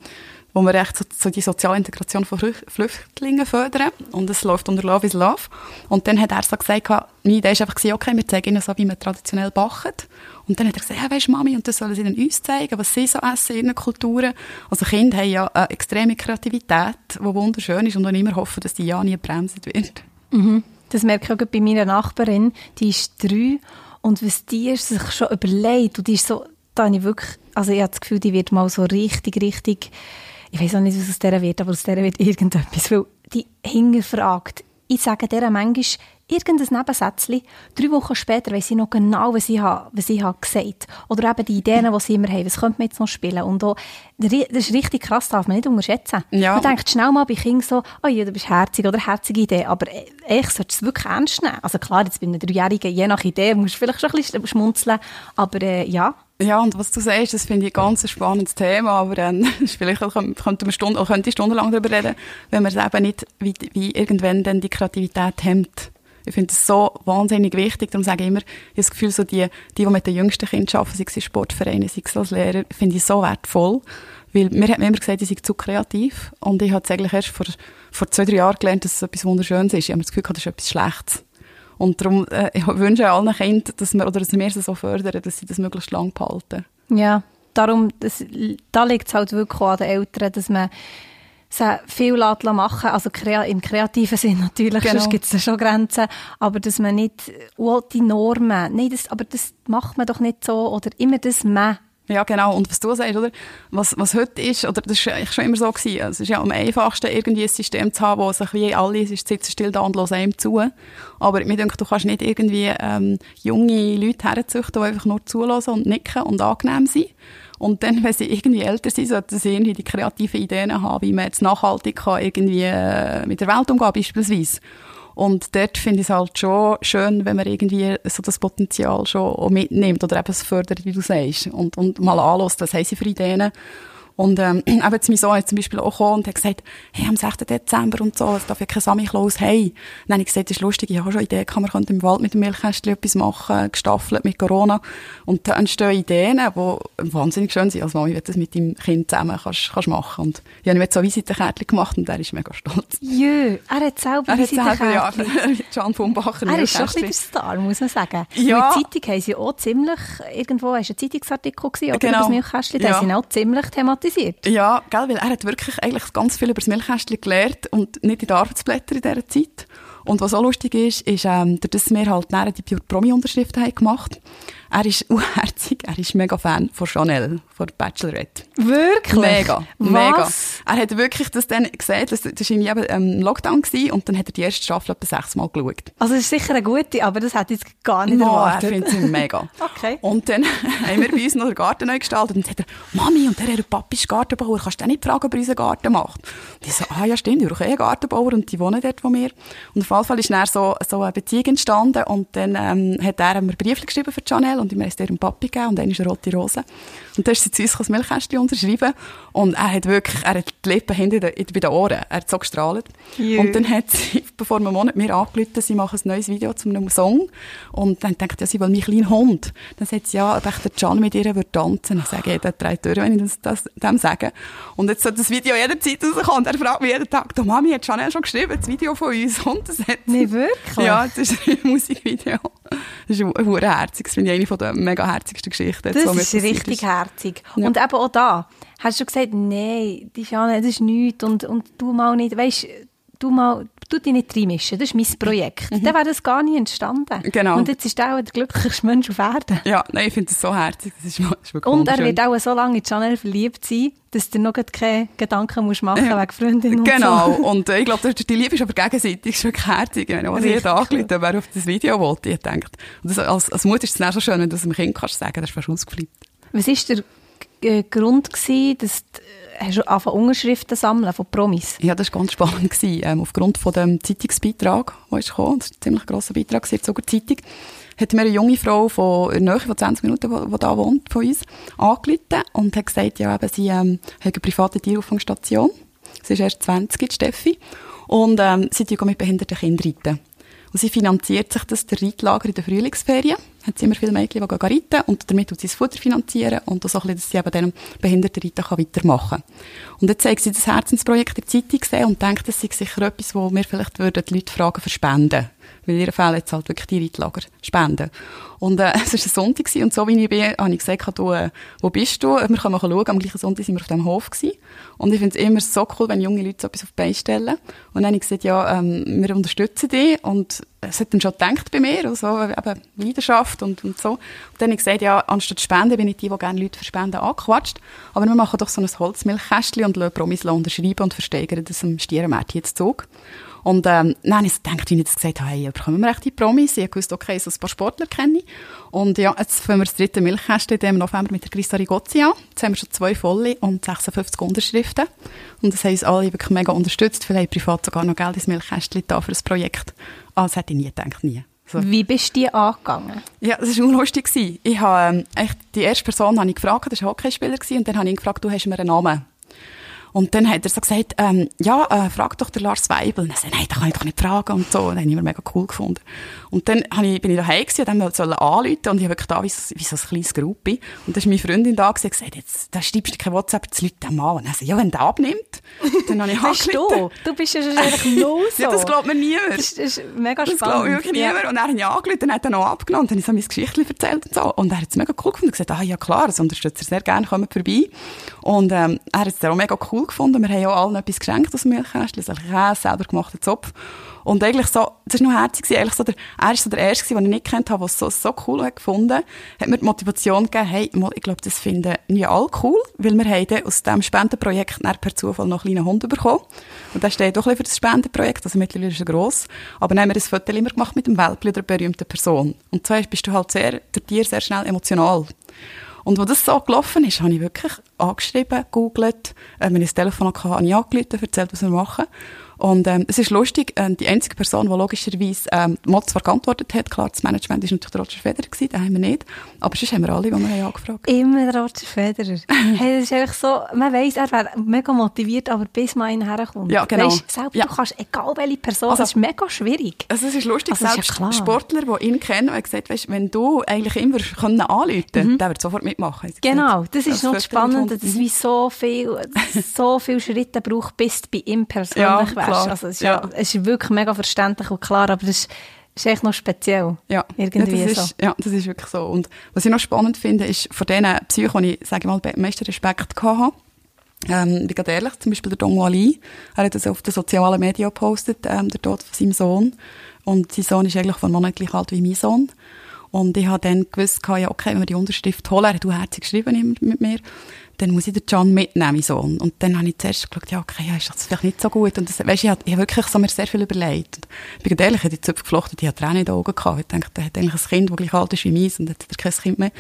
wo wir echt so, so die soziale Integration von Flüchtlingen fördern. Und es läuft unter Love is Love. Und dann hat er so gesagt, meine Idee war einfach, okay, wir zeigen ihnen so, wie wir traditionell backen. Und dann hat er gesagt, ja, weisst Mami, und das sollen sie dann uns zeigen, was sie so essen in ihren Kulturen. Also Kinder haben ja eine extreme Kreativität, die wunderschön ist und ich immer hoffe, dass die ja nie gebremst wird. Mhm. Das merke ich auch bei meiner Nachbarin, die ist drei und was die ist, sich schon überlegt und die ist so, da habe ich wirklich, also ich habe das Gefühl, die wird mal so richtig, richtig, ich weiss auch nicht, was aus der wird, aber aus der wird irgendetwas, weil die hinterfragt. Ich sage dieser manchmal irgendein Nebensätzchen. Drei Wochen später weiss ich noch genau, was ich, habe, was ich habe gesagt habe. Oder eben die Ideen, die sie immer haben. Was könnte man jetzt noch spielen? Und auch, das ist richtig krass, darf man nicht unterschätzen. Ja. Man denkt schnell mal bei Kindern so, oh ja, du bist herzig oder herzige Idee. Aber ich sollte es wirklich ernst nehmen. Also klar, jetzt bei einem Dreijährigen, je nach Idee, musst du vielleicht schon ein bisschen schmunzeln. Aber äh, ja. Ja, und was du sagst, das finde ich ganz ein ganz spannendes Thema, aber ähm, vielleicht könnte man Stunde, könnte ich stundenlang darüber reden, wenn man es eben nicht, wie, wie irgendwann dann die Kreativität hemmt. Ich finde das so wahnsinnig wichtig. Darum sage ich immer, ich habe das Gefühl, so die, die, die mit den jüngsten Kindern arbeiten, sei es in Sportvereinen, sei es als Lehrer, finde ich so wertvoll. Weil mir hat man immer gesagt, ich sei zu kreativ. Und ich habe es eigentlich erst vor, vor zwei, drei Jahren gelernt, dass es etwas Wunderschönes ist. Ich habe mir das Gefühl, das ist etwas Schlechtes. Und darum äh, ich wünsche allen Kindern, dass wir, oder dass wir sie so fördern, dass sie das möglichst lang behalten. Ja, darum, das, da liegt es halt wirklich an den Eltern, dass man sie viel machen lassen, also im kreativen Sinn natürlich, genau. Sonst gibt es ja schon Grenzen, aber dass man nicht, oh, die Normen, nein, das, aber das macht man doch nicht so, oder immer das «meh». Ja, genau. Und was du sagst, oder? Was, was heute ist, oder das war schon immer so gewesen. Es ist ja am einfachsten, irgendwie ein System zu haben, wo sich wie alle sitzen still da und hören einem zu. Aber mir denke, du kannst nicht irgendwie, ähm, junge Leute herzüchten, die einfach nur zuhören und nicken und angenehm sind. Und dann, wenn sie irgendwie älter sind, sollten sie irgendwie die kreativen Ideen haben, wie man jetzt nachhaltig kann, irgendwie, mit der Welt umgehen, beispielsweise. Und dort finde ich es halt schon schön, wenn man irgendwie so das Potenzial schon mitnimmt oder eben es fördert, wie du sagst. Und, und mal anlässt, das haben sie für Ideen. Und, ähm, eben jetzt mein Sohn hat zum Beispiel auch gekommen und hat gesagt, hey, am sechsten Dezember und so, es darf ja kein Samichlaus haben. Dann habe ich gesagt, das ist lustig, ich habe schon Ideen gehabt, man könnte im Wald mit dem Milchkästchen etwas machen, gestaffelt mit Corona. Und da entstehen Ideen, die wahnsinnig schön sind. Also, Mami, ich will das mit deinem Kind zusammen kannst, kannst machen. Und ich habe ihm jetzt so ein Visitenkärtchen gemacht und er ist mega stolz. Jö, er hat selber Visitenkärtchen. Er hat selber, ja, John Baumbacher. Er ist schon ein bisschen der Star, muss man sagen. Ja. Mit Zeitung haben sie auch ziemlich, irgendwo, hast du einen Zeitungsartikel gesehen, genau, über das Milchkästchen, da ja. Sind auch ziemlich thematisiert. Ja, gell, weil er hat wirklich eigentlich ganz viel über das Milchkästchen gelernt und nicht in den Arbeitsblättern in dieser Zeit. Und was auch lustig ist, ist, ähm, dass wir halt nachher die Promi-Unterschriften haben gemacht. Er ist unherzig, er ist mega Fan von Chanel, von Bachelorette. Wirklich? Mega, was? Mega. Er hat wirklich das dann gesehen, das, das war eben im Lockdown gewesen, und dann hat er die erste Staffel etwa sechsmal geschaut. Also das ist sicher eine gute, aber das hat jetzt gar nicht no, erwartet. Er findet sie mega. Okay. Und dann haben wir bei uns noch den Garten neu gestaltet und dann hat er, Mami, und der hat Papis Gartenbauer, kannst du den nicht fragen, ob er unseren Garten macht? Und ich so, ah ja stimmt, ich brauche eh einen Gartenbauer und die wohnen dort, wo wir. Und auf jeden Fall ist dann so, so eine Beziehung entstanden und dann ähm, hat er mir Briefe geschrieben für Chanel und ich habe es ihrem Papi gegeben und dann ist eine rote Rose. Und dann ist sie zu uns das Milchkästchen unterschrieben und er hat wirklich, er hat die Lippen hinter den, bei den Ohren, er hat so gestrahlt. Yeah. Und dann hat sie, bevor einem Monat mir angerufen, sie machen ein neues Video zu einem Song und dann denkt ja, sie will meinen kleinen Hund. Dann sagt sie, ja, ob ich der Can mit ihr würde tanzen. Ich sage, er hat drei Türen, wenn ich das, das dem sage. Und jetzt hat das Video jederzeit rauskommt. Er fragt mich jeden Tag, oh, Mami, hat Chanel schon geschrieben, das Video von uns? Und das hat nicht wirklich? Ja, das ist ein Musikvideo. Das ist verdammt herzig, das finde ich eine von der mega herzigsten Geschichten. Das ist richtig herzig. Ja. Und eben auch da, hast du gesagt, nein, die Janne, das ist nichts und, und du mal nicht, weißt, du mal, du dich nicht reinmischen, das ist mein Projekt. Mhm. Dann wäre das gar nicht entstanden. Genau. Und jetzt ist er auch der glücklichste Mensch auf Erden. Ja, nein, ich finde das so herzig, das ist, das ist und er wird auch so lange in Chanel verliebt sein, dass du noch keine Gedanken musst machen musst, wegen Freundinnen und genau. So. Genau, und äh, ich glaube, die Liebe ist aber gegenseitig schon herzig. Wenn man jeden Tag cool. Leute, wer auf das Video wollte, ich denke. Und das, als, als Mutter ist es auch so schön, wenn du das dem Kind kannst sagen, das ist fast ausgeflippt. Was war der G- Grund, gewesen, dass du hast du angefangen, Unterschriften sammeln von Promis? Ja, das war ganz spannend. Ähm, aufgrund von dem Zeitungsbeitrag, der kam, das war ein ziemlich grosser Beitrag, jetzt sogar die Zeitung, hat mir eine junge Frau von in der Nähe von zwanzig Minuten, die da wohnt, von uns, angerufen und hat gesagt, ja, eben, sie ähm, hat eine private Tierauffangstation. Sie ist erst zwanzig, Steffi. Und ähm, sie geht mit behinderten Kindern reiten. Und sie finanziert sich das, der Reitlager in den Frühlingsferien. Hat sie immer viele Mädchen, die reiten und damit tut sie das Futter finanzieren und so ein bisschen, dass sie eben diesem Behindertenreiten weitermachen kann. Und jetzt hat sie das Herzensprojekt in der Zeitung gesehen und denkt, das sei sicher etwas, wo wir vielleicht würden die Leute fragen für Spenden. Weil in ihrem Fall jetzt halt wirklich die Reitlager spenden. Und äh, es war ein Sonntag und so wie ich bin, habe ich gesagt, du, äh, wo bist du? Wir können mal schauen, am gleichen Sonntag sind wir auf dem Hof gewesen. Und ich finde es immer so cool, wenn junge Leute so etwas auf die Beine stellen. Und dann habe ich gesagt, ja, ähm, wir unterstützen dich und es hat dann schon gedacht bei mir, also eben Leidenschaft und, und so. Und dann habe ich gesagt, ja, anstatt Spenden bin ich die, die gerne Leute für Spenden anquatscht. Aber wir machen doch so ein Holzmilchkästchen und lassen Promis unterschreiben und versteigern das am Stierenmärtchen jetzt Zug. Und ähm, dann ich denkt, wie ich jetzt gesagt habe, hey, bekommen wir echt die Promis? Ich wusste, okay, so ein paar Sportler kenne ich. Und ja, jetzt fangen wir das dritte Milchkästchen im November mit der Christa Rigozzi an. Jetzt haben wir schon zwei volle und sechsundfünfzig Unterschriften. Und das haben uns alle wirklich mega unterstützt. Vielleicht privat sogar noch Geld ins Milchkästchen da für das Projekt. Ah, das hätte ich nie gedacht, nie. So. Wie bist du die angegangen? Ja, das war unlustig. Ich habe, ähm, echt, die erste Person habe ich gefragt, das war ein Hockeyspieler, und dann habe ich ihn gefragt, du hast mir einen Namen. Und dann hat er so gesagt, ähm, ja, äh, frag doch den Lars Weibel. Und er sagte, nein, da kann ich doch nicht fragen und so. Und dann habe ich mir mega cool gefunden. Und dann ich, bin ich daheim gewesen und dann wollte ich anrufen und ich habe wirklich da wie so, wie so ein kleines Gruppi. Und dann war meine Freundin da und gesagt, jetzt, da schreibst du kein WhatsApp, das Leute am Mann. Und er sagte, ja, wenn der abnimmt, dann habe ich angerufen. Du bist ja schon einfach los. Ja, das glaubt mir niemand. Das ist mega spannend. Das glaubt mir wirklich niemand. Ja. Und er hat ja angerufen, dann hat er noch abgenommen und dann habe ich so mein Geschichtchen erzählt und so. Und er hat es mega cool gefunden und gesagt, ah ja klar, das unterstützt er sehr gerne, kommt vorbei. Und ähm, er hat es auch mega cool gefunden. Wir haben ja allen etwas geschenkt aus dem Milchkästchen, also Käse, selber gemachten Zopf. Und eigentlich so, das war noch herzig, eigentlich so der, er war so der Erste, den ich nicht kennt habe, der es so, so cool hat gefunden. Hat mir die Motivation gegeben, hey, ich glaube, das finden nicht alle cool, weil wir haben dann aus diesem Spendenprojekt per Zufall noch einen kleinen Hund bekommen. Und der steht auch ein bisschen für das Spendenprojekt, also mittlerweile ist er gross. Aber dann haben wir ein Foto immer gemacht mit dem Welpli, der berühmten Person. Und so bist du halt sehr, der Tier sehr schnell emotional. Und als das so gelaufen ist, habe ich wirklich angeschrieben, gegoogelt, äh, wenn ich das Telefon hatte, habe ich angerufen, erzählt, was wir machen. Und ähm, es ist lustig, äh, die einzige Person, die logischerweise ähm, Motz zwar geantwortet hat, klar, das Management war natürlich der Roger Federer, gewesen, den haben wir nicht, aber sonst haben wir alle, die wir haben angefragt haben. Immer der Roger Federer. Hey, das ist einfach so, man weiss, er wäre mega motiviert, aber bis man einen herkommt. Ja, genau. Weißt, selbst ja. Du kannst, egal welche Person, also, das ist mega schwierig. Also es ist lustig, also, selbst ist ja Sportler, die ihn kennen, haben gesagt, weißt, wenn du eigentlich immer können anrufen können, mhm. der wird sofort mitmachen. Genau, gesagt, das ist noch spannend, dass es wie so viele so viel Schritte braucht, bis du bei ihm persönlich ja. Also es, ist ja. Ja, es ist wirklich mega verständlich und klar, aber das ist, ist echt noch speziell. Ja. Irgendwie ja, das so. Ist, ja, das ist wirklich so. Und was ich noch spannend finde, ist von denen Psychen, die ich, sage ich mal, den meisten Respekt hatte, ähm, ich bin gerade ehrlich, zum Beispiel der Dong Wali, er hat das auf den sozialen Medien gepostet, ähm, der Tod von seinem Sohn. Und sein Sohn ist eigentlich von einem Monat gleich alt wie mein Sohn. Und ich habe dann gewusst, ja, okay, wenn wir die Unterschrift holen, er hat herzlich geschrieben mit mir, dann muss ich den Can mitnehmen, mein Sohn. Und dann habe ich zuerst gedacht, ja, okay, ja, ist das vielleicht nicht so gut. Und das, weißt, ich habe ich hab wirklich so mir sehr viel überlegt. Und ich bin ehrlich, ich habe die Zöpfe geflochten, die hat Tränen in den Augen gehabt. Ich dachte, der hat eigentlich ein Kind, das gleich alt ist wie meins, und hat kein Kind mehr.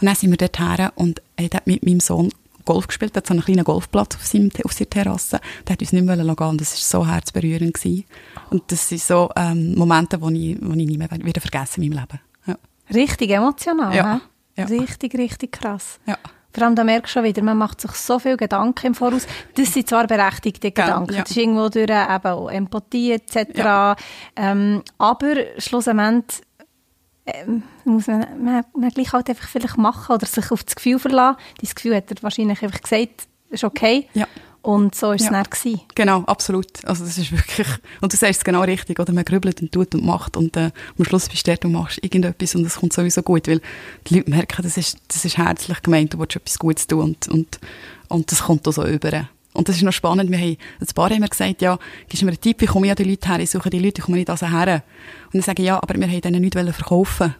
Und dann sind wir dort her und er hat mit meinem Sohn Golf gespielt. Er hat so einen kleinen Golfplatz auf, seinem, auf seiner Terrasse. Der hat uns nicht mehr gehen lassen. Das war so herzberührend gewesen. Und das sind so ähm, Momente, die ich, ich nicht mehr wieder vergessen in meinem Leben. Ja. Richtig emotional, ja. Ja. Richtig, richtig krass. Ja. Vor allem, da merkst du schon wieder, man macht sich so viele Gedanken im Voraus. Das sind zwar berechtigte Gedanken, ja, ja. Das ist irgendwo durch eben auch Empathie et cetera. Ja. Ähm, aber schlussendlich ähm, muss man, man, man gleich halt einfach vielleicht machen oder sich auf das Gefühl verlassen. Dein Gefühl hat er wahrscheinlich einfach gesagt, ist okay. Ja. Und so war es ja. dann. Gewesen. Genau, absolut. Also das ist wirklich, und du sagst es genau richtig, oder? Man grübelt und tut und macht und äh, am Schluss bist du dort und machst irgendetwas und es kommt sowieso gut, weil die Leute merken, das ist, das ist herzlich gemeint, du willst etwas Gutes tun und, und, und das kommt auch so rüber. Und das ist noch spannend, wir haben, ein paar haben mir gesagt, ja, gibst du mir einen Tipp, ich komme ja die Leute her, ich suche die Leute, ich komme nicht also her. Und dann sage ich, ja, aber wir haben denen nichts verkaufen.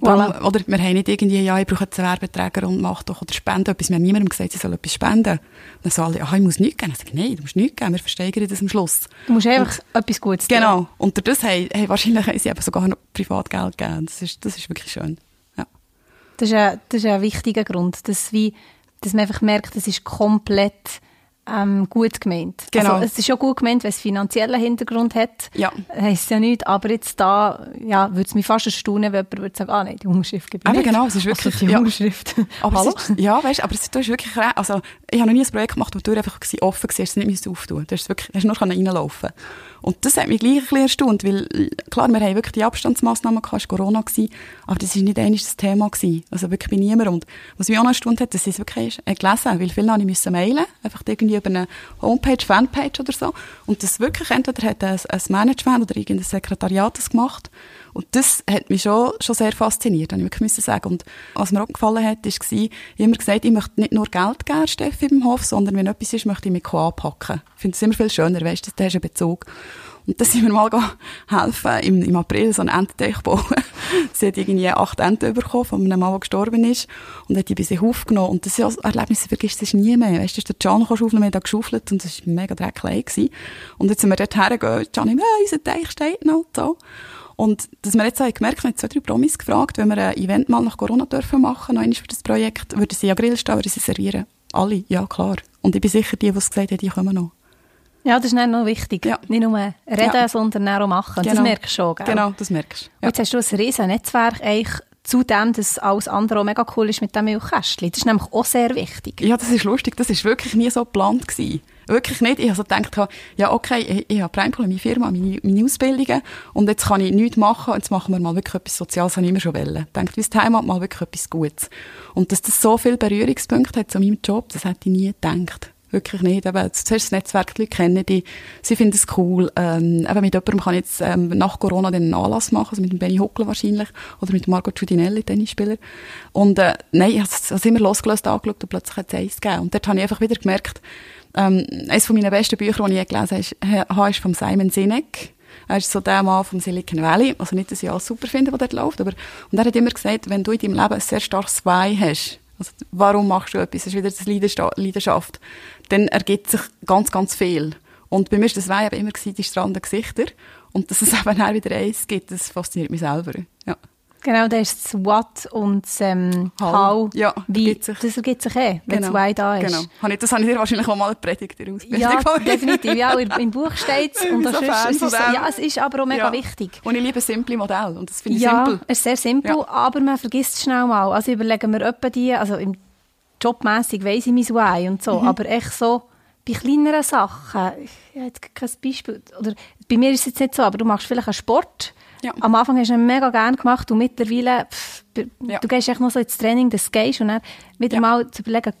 Voilà. Oder wir haben nicht irgendwie, ja, ich brauche einen Werbeträger und mache doch oder spende etwas. Wir haben niemandem gesagt, sie sollen etwas spenden. Und dann sagen alle, ah, ich muss nichts geben. Ich sage, nein, du musst nichts geben, wir versteigern das am Schluss. Du musst einfach und, etwas Gutes tun. Genau. Und das haben, haben wahrscheinlich haben sie eben sogar noch Privatgeld gegeben. Das ist, das ist wirklich schön. Ja. Das ist ein, das ist ein wichtiger Grund, dass, wie, dass man einfach merkt, das ist komplett ähm, gut gemeint. Genau. Also, es ist schon gut gemeint, weil es finanziellen Hintergrund hat. Ja. Heisst ja nichts, aber jetzt da, ja, würde es mich fast erstaunen, wenn jemand würde sagen, ah nein, die Unterschrift gibt es nicht. Genau, es ist wirklich also die ja. Unterschrift. Aber ist, ja, weißt, aber es, du hast wirklich, also, ich habe noch nie ein Projekt gemacht, wo du einfach offen warst, hast du nicht auftun. Du hast wirklich, hast nur reinlaufen. Und das hat mich gleich ein bisschen erstaunt, weil, klar, wir haben wirklich die Abstandsmassnahmen gehabt, es war Corona gewesen, aber das war nicht einmal das Thema gewesen. Also wirklich bei niemandem. Und was mich auch noch erstaunt hat, dass ich es wirklich gelesen habe, weil viele haben ich mailen, einfach irgendwie über eine Homepage, Fanpage oder so. Und das wirklich, entweder hat ein, ein Management oder irgendein Sekretariat das gemacht. Und das hat mich schon, schon sehr fasziniert, habe ich wirklich müssen sagen. Und was mir auch gefallen hat, war, ich habe immer gesagt, ich möchte nicht nur Geld geben, Steffi, im Hof, sondern wenn etwas ist, möchte ich mich anpacken. Ich finde es immer viel schöner, weißt du, da hast du einen Bezug. Und da sind wir mal helfen, im, im April so einen Ententeich bauen. Sie hat irgendwie acht Enten bekommen von einem Mann, der gestorben ist. Und hat die bei sich aufgenommen. Und das ist ein Erlebnis, das vergisst du nie mehr. Weißt du, der Can kann schaufeln, wir haben da geschaufelt. Und das war mega dreckig gewesen. Und jetzt sind wir dort hergegangen, Can immer, hey, unser Teich steht noch. So. Und dass wir jetzt auch gemerkt haben, zwei, drei Promis gefragt, wenn wir ein Event mal nach Corona dürfen machen, noch einmal für das Projekt, würden sie an Grill stehen, würden sie servieren. Alle, ja klar. Und ich bin sicher, die, die es gesagt haben, die kommen noch. Ja, das ist dann noch wichtig. Ja. Nicht nur reden, ja. sondern auch machen. Genau. Das merkst du schon, gell? Genau, das merkst du. Ja. Jetzt hast du ein riesen Netzwerk eigentlich Zudem, dass alles andere auch mega cool ist mit dem Milchkästchen. Das ist nämlich auch sehr wichtig. Ja, das ist lustig. Das war wirklich nie so geplant. Wirklich nicht. Ich habe so gedacht, ja okay, ich habe Brennpol in meiner Firma, meine, meine Ausbildungen und jetzt kann ich nichts machen und jetzt machen wir mal wirklich etwas Soziales, habe ich immer schon wollen. Ich denke, wie die Heimat, mal wirklich etwas Gutes. Und dass das so viele Berührungspunkte hat zu meinem Job, das hätte ich nie gedacht. Wirklich nicht. Aber zuerst das Netzwerk, die Leute kennen die, sie finden es cool. Ähm, eben mit jemandem kann ich jetzt ähm, nach Corona den Anlass machen, also mit dem Benny Huckel wahrscheinlich, oder mit Marco Giudinelli, Tennisspieler. Und äh, nein, ich habe es immer losgelöst angeschaut und plötzlich hat es eins gegeben. Und dort habe ich einfach wieder gemerkt, ähm, eines meiner besten Bücher, die ich gelesen habe, ist von Simon Sinek. Er ist so der Mann vom Silicon Valley. Also nicht, dass ich alles super finde, was dort läuft, aber und er hat immer gesagt, wenn du in deinem Leben ein sehr starkes Why hast, also warum machst du etwas, das ist wieder das Leidenschaft, dann ergibt sich ganz, ganz viel. Und bei mir war das Wei immer die strahlenden Gesichter. Und dass es eben auch wieder eins gibt, das fasziniert mich selber. Ja. Genau, da ist das What und das ähm, How. Ja, wie, ergibt sich. Das ergibt sich eh, wenn genau. Das Why da ist. Genau. Das habe ich dir wahrscheinlich auch mal gepredigt in der Ausbildung. Ja, definitiv. Ja, im Buch steht es. Und so es ist so, ja, es ist aber auch mega ja. wichtig. Und ich liebe simple Modelle. Und das finde ich ja, simpel. Es ist sehr simpel, ja. aber man vergisst es schnell mal. Also überlegen wir etwa die, also im jobmässig weiss ich mein Why und so, mhm. aber echt so bei kleineren Sachen, ich habe jetzt kein Beispiel, oder bei mir ist es jetzt nicht so, aber du machst vielleicht einen Sport, ja. am Anfang hast du ihn mega gerne gemacht und mittlerweile, pff, ja. du gehst echt noch so ins Training, das gehst und dann wieder ja. mal zu überlegen,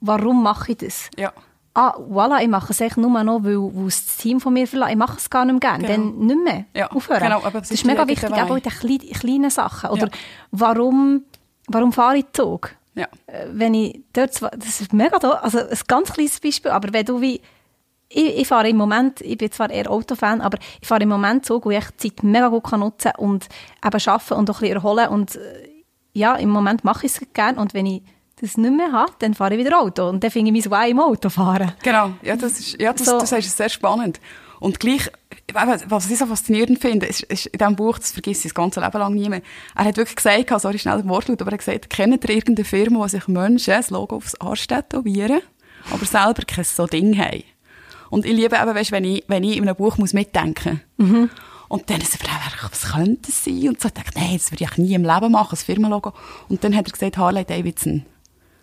warum mache ich das? Ja. Ah, voilà, ich mache es echt nur noch, weil, weil das Team von mir verlangt. Ich mache es gar nicht mehr gerne. Genau. Dann nicht mehr ja. aufhören. Genau, aber das ist mega wichtig, auch in den kleinen Sachen. Oder ja. warum, warum fahre ich Zug? Ja. Wenn ich dort, das ist mega toll, also ein ganz kleines Beispiel, aber wenn du wie, ich, ich fahre im Moment, ich bin zwar eher Autofan, aber ich fahre im Moment so, wo ich die Zeit mega gut nutzen kann und eben arbeiten und auch ein bisschen erholen und ja, im Moment mache ich es gerne und wenn ich das nicht mehr habe, dann fahre ich wieder Auto und dann finde ich mein Why im Auto fahren. Genau, ja, das ist, ja, das, so. Das ist sehr spannend. Und gleich, was ich so faszinierend finde, ist, ist in diesem Buch, das vergisst ich das ganze Leben lang nie mehr, er hat wirklich gesagt, also sorry, schnell den Wortlaut, aber er hat gesagt, kennt ihr irgendeine Firma, wo sich Menschen das Logo aufs Arsch tätowieren, aber selber kein so Ding haben? Und ich liebe eben, weißt, wenn, ich, wenn ich in einem Buch muss mitdenken muss. Mhm. Und dann ist er gefragt, was könnte es sein? Und so dachte ich, nein, das würde ich nie im Leben machen, das Firmenlogo. Und dann hat er gesagt, Harley Davidson.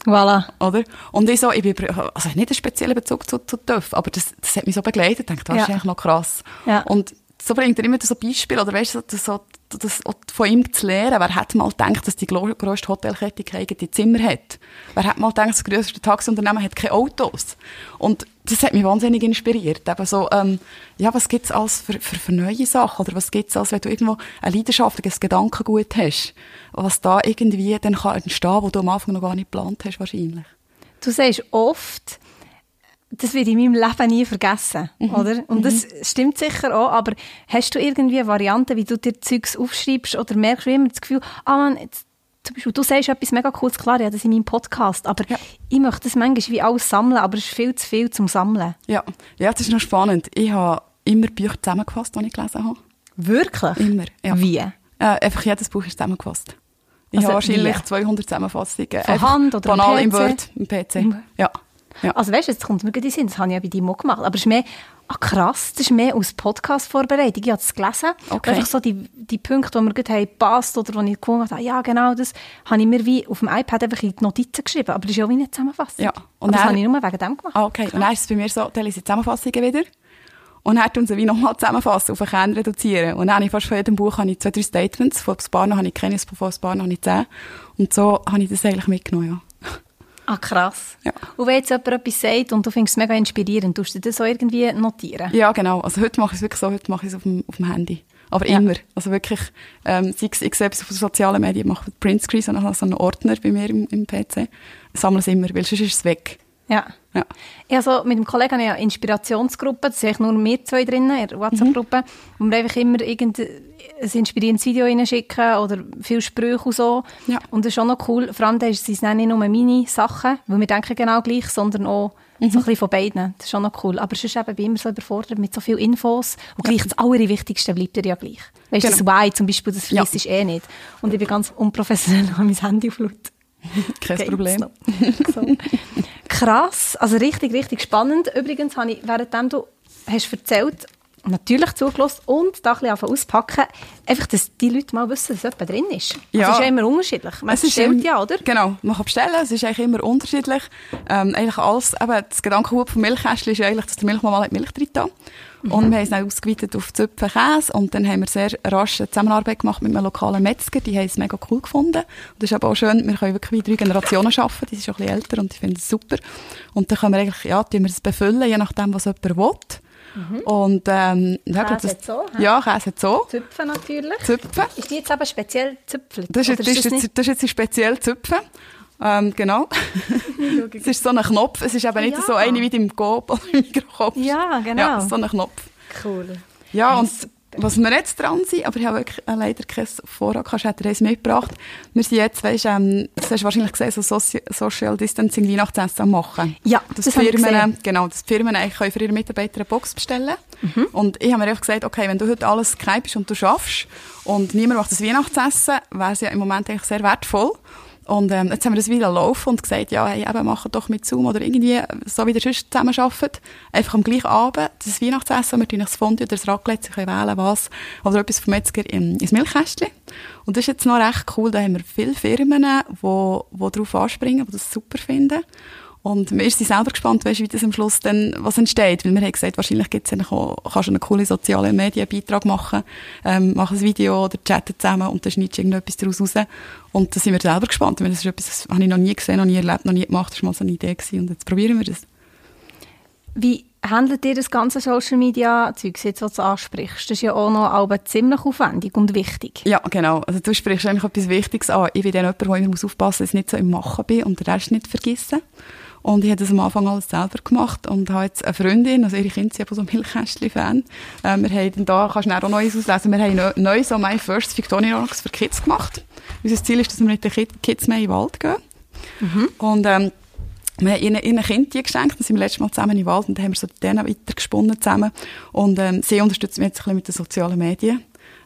Voilà. Oder? Und ich so, ich bin, also nicht einen speziellen Bezug zu, zu TÜV, aber das, das hat mich so begleitet. Ich dachte, das ja. ist eigentlich noch krass. Ja. Und so bringt er immer so Beispiele, oder weißt du, das, das, das, von ihm zu lernen, wer hätte mal gedacht, dass die grösste Hotelkette keine eigenen Zimmer hat? Wer hätte mal gedacht, das grösste Taxiunternehmen hat keine Autos? Und das hat mich wahnsinnig inspiriert. Eben so, ähm, ja, was gibt's alles für, für, für neue Sachen? Oder was gibt's alles, wenn du irgendwo ein leidenschaftliches Gedankengut hast? Was da irgendwie dann kann entstehen, wo du am Anfang noch gar nicht geplant hast, wahrscheinlich. Du sagst oft, das werde ich in meinem Leben nie vergessen, mhm. oder? Und mhm. das stimmt sicher auch, aber hast du irgendwie eine Variante, wie du dir Zeugs aufschreibst oder merkst du immer das Gefühl, ah man, jetzt, zum Beispiel, du sagst etwas mega Cooles, klar, ja, das in meinem Podcast, aber ja. ich möchte das manchmal wie alles sammeln, aber es ist viel zu viel zum Sammeln. Ja, ja, das ist noch spannend. Ich habe immer Bücher zusammengefasst, die ich gelesen habe. Wirklich? Immer, ja. Wie? Äh, einfach jedes Buch ist zusammengefasst. Ich also, habe wahrscheinlich wie? zweihundert Zusammenfassungen. Von Hand oder banal im P C? Word, im P C, im ja. Ja. Also weißt du, jetzt kommt mir in den Sinn, das habe ich ja bei dir auch gemacht, aber es ist mehr, ah krass, das ist mehr aus Podcast-Vorbereitung, ich habe es gelesen, okay. einfach so die, die Punkte, die mir gut haben gepasst oder die ich gefunden habe, ja genau, das habe ich mir wie auf dem iPad einfach in die Notizen geschrieben, aber das ist ja auch wie eine Zusammenfassung. Ja. Und das habe ich nur wegen dem gemacht. Okay, genau. Und dann ist es bei mir so, dann lese ich Zusammenfassungen wieder und dann tun sie wie nochmal zusammenfassen, auf einen Kern reduzieren und dann habe ich fast von jedem Buch habe ich zwei, drei Statements, von ein paar noch habe ich keine, von ein paar noch habe ich zehn und so habe ich das eigentlich mitgenommen, ja. Ah, krass. Ja. Und wenn jetzt jemand etwas sagt und du findest es mega inspirierend, tust du das auch irgendwie notieren? Ja, genau. Also heute mache ich es wirklich so, heute mache ich es auf dem, auf dem Handy. Aber ja. immer. Also wirklich, ähm, sei es, ich sehe es auf den sozialen Medien, mache Printscreen, so einen Ordner bei mir im, im P C. Sammle es immer, weil sonst ist es weg. Ja. ja. Also mit dem Kollegen habe ich eine Inspirationsgruppe, da sind nur wir zwei drin, in der WhatsApp-Gruppe, mhm. wo wir einfach immer irgendein inspirierendes Video reinschicken oder viele Sprüche und so. Ja. Und das ist auch noch cool, vor allem sind es nicht nur meine Sachen, weil wir denken genau gleich, sondern auch mhm. so ein bisschen von beiden. Das ist auch noch cool. Aber sonst eben, bin ich immer so überfordert mit so vielen Infos und ja. gleich das Allerwichtigste bleibt dir ja gleich. Weißt du, genau. das Why zum Beispiel, das vergisst ja. eh nicht. Und ich bin ganz unprofessionell an mein Handy auf Laut. Kein Geht's Problem. So. Krass, also richtig, richtig spannend. Übrigens habe ich, währenddem du hast erzählt natürlich zugelassen und da ein bisschen auspacken, einfach, dass die Leute mal wissen, dass jemand drin ist. Ja. Das ist ja immer unterschiedlich. Man es bestellt ja, oder? Genau, man kann bestellen, es ist eigentlich immer unterschiedlich. Ähm, eigentlich alles, eben, das Gedankengut vom Milchkästchen ist ja eigentlich, dass der Milchmann mal Milch drin hat. Mhm. Und wir haben es dann ausgeweitet auf Zöpfe Käse und dann haben wir sehr rasch eine Zusammenarbeit gemacht mit einem lokalen Metzger, die haben es mega cool gefunden. Und das ist aber auch schön, wir können wirklich drei Generationen arbeiten, die sind schon ein bisschen älter und ich finde es super. Und dann können wir eigentlich, ja, tun wir es befüllen, je nachdem, was jemand will. Mhm. Und, ähm, Käse ja, das, hat so. Ja, Käse hat so. Zöpfe natürlich. Zöpfe. Ist die jetzt aber speziell Zöpfle? Das ist, das ist, das ist, das ist jetzt die spezielle Zöpfe. Ähm, genau. Es ist so ein Knopf. Es ist eben nicht ja. so eine wie im Kopf oder im Mikrokopf. Ja, genau. Ja, so ein Knopf. Cool. Ja, und was wir jetzt dran sind, aber ich habe wirklich äh, leider kein Vorrat, hast du das mitgebracht. Wir sind jetzt, weißt, ähm, das hast du wahrscheinlich gesehen, so Soci- Social Distancing Weihnachtsessen am machen. Ja, das, das Firmen, habe ich Genau, dass die Firmen eigentlich können für ihre Mitarbeiter eine Box bestellen. Mhm. Und ich habe mir einfach gesagt, okay, wenn du heute alles kreibst und du schaffst und niemand macht das Weihnachtsessen, wäre es ja im Moment eigentlich sehr wertvoll. Und ähm, jetzt haben wir das wieder laufen und gesagt, ja, hey, eben, machen doch mit Zoom oder irgendwie so, wie der sonst zusammenarbeiten. Einfach am gleichen Abend das Weihnachtsessen, wir tun das Fondue oder das Raclette, können wählen, was, oder etwas vom Metzger in, ins Milchkästchen. Und das ist jetzt noch recht cool, da haben wir viele Firmen, die darauf anspringen, die das super finden. Und wir sind selber gespannt, weißt, wie das am Schluss dann was entsteht. Weil wir haben gesagt, wahrscheinlich gibt's ja noch, kannst du einen coolen sozialen Medienbeitrag machen, ähm, mach ein Video oder chatten zusammen und dann schneidest du irgendetwas daraus raus. Und da sind wir selber gespannt, weil das ist etwas, das habe ich noch nie gesehen, noch nie erlebt, noch nie gemacht. Das war mal so eine Idee gewesen und jetzt probieren wir das. Wie handelt ihr das ganze Social Media Zeugs jetzt, was du ansprichst? Das ist ja auch noch aber ziemlich aufwendig und wichtig. Ja, genau. Also du sprichst eigentlich etwas Wichtiges an. Ich bin dann jemand, der immer aufpassen muss, dass ich nicht so im Machen bin und den Rest nicht vergessen. Und ich habe das am Anfang alles selber gemacht und habe jetzt eine Freundin, also ihre Kinder sind so ein Milchkästchen-Fan. Äh, wir haben dann da, kannst du auch Neues auslesen, wir haben neu, neu so «My First Fictonirox» für Kids gemacht. Unser Ziel ist, dass wir mit den Kids mehr in den Wald gehen. Mhm. Und ähm, wir haben ihnen, ihnen Kinder geschenkt, dann sind wir letztes Mal zusammen in den Wald und dann haben wir so denen weitergesponnen zusammen. Und ähm, sie unterstützen mich jetzt ein bisschen mit den sozialen Medien.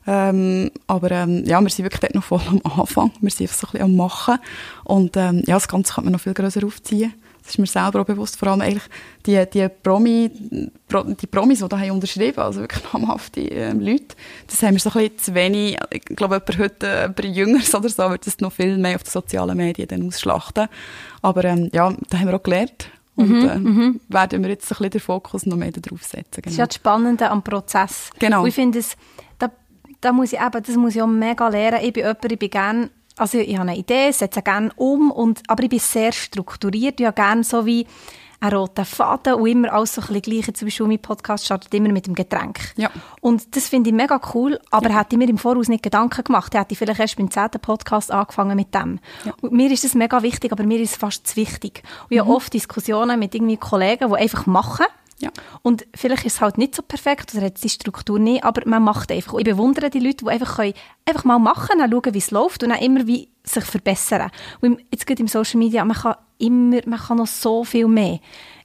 Ähm, aber ähm, ja, wir sind wirklich dort noch voll am Anfang, wir sind so ein bisschen am Machen. Und ähm, ja, das Ganze kann man noch viel grösser aufziehen. Das ist mir selber auch bewusst, vor allem eigentlich die, die, Promi, die Promis, die da haben unterschrieben haben, also wirklich namhafte äh, Leute, das haben wir so ein bisschen zu wenig, ich glaube, jemand heute, jemand Jüngeres oder so, wird das noch viel mehr auf den sozialen Medien dann ausschlachten. Aber ähm, ja, da haben wir auch gelernt und äh, mhm. werden wir jetzt ein bisschen den Fokus noch mehr darauf setzen. Genau. Das ist ja das Spannende am Prozess. Genau. Und ich finde, das, da, da muss ich eben, das muss ich auch mega lernen, ich bin jemand, ich bin gerne Also ich habe eine Idee, setze gerne um, und, aber ich bin sehr strukturiert. Ich habe gerne so wie einen roten Faden und immer alles so ein bisschen gleich. Zum Beispiel mein Podcast startet immer mit dem Getränk. Ja. Und das finde ich mega cool, aber ja. hätte ich mir im Voraus nicht Gedanken gemacht. Hätte ich vielleicht erst beim zehnten Podcast angefangen mit dem. Ja. Und mir ist das mega wichtig, aber mir ist es fast zu wichtig. Und ich mhm. habe oft Diskussionen mit irgendwie Kollegen, die einfach machen. Ja. Und vielleicht ist es halt nicht so perfekt oder hat die Struktur nicht, aber man macht einfach. Ich bewundere die Leute, die einfach, können, einfach mal machen können, schauen, wie es läuft und dann immer wie sich verbessern. Und jetzt geht im Social Media, man kann immer, man kann noch so viel mehr.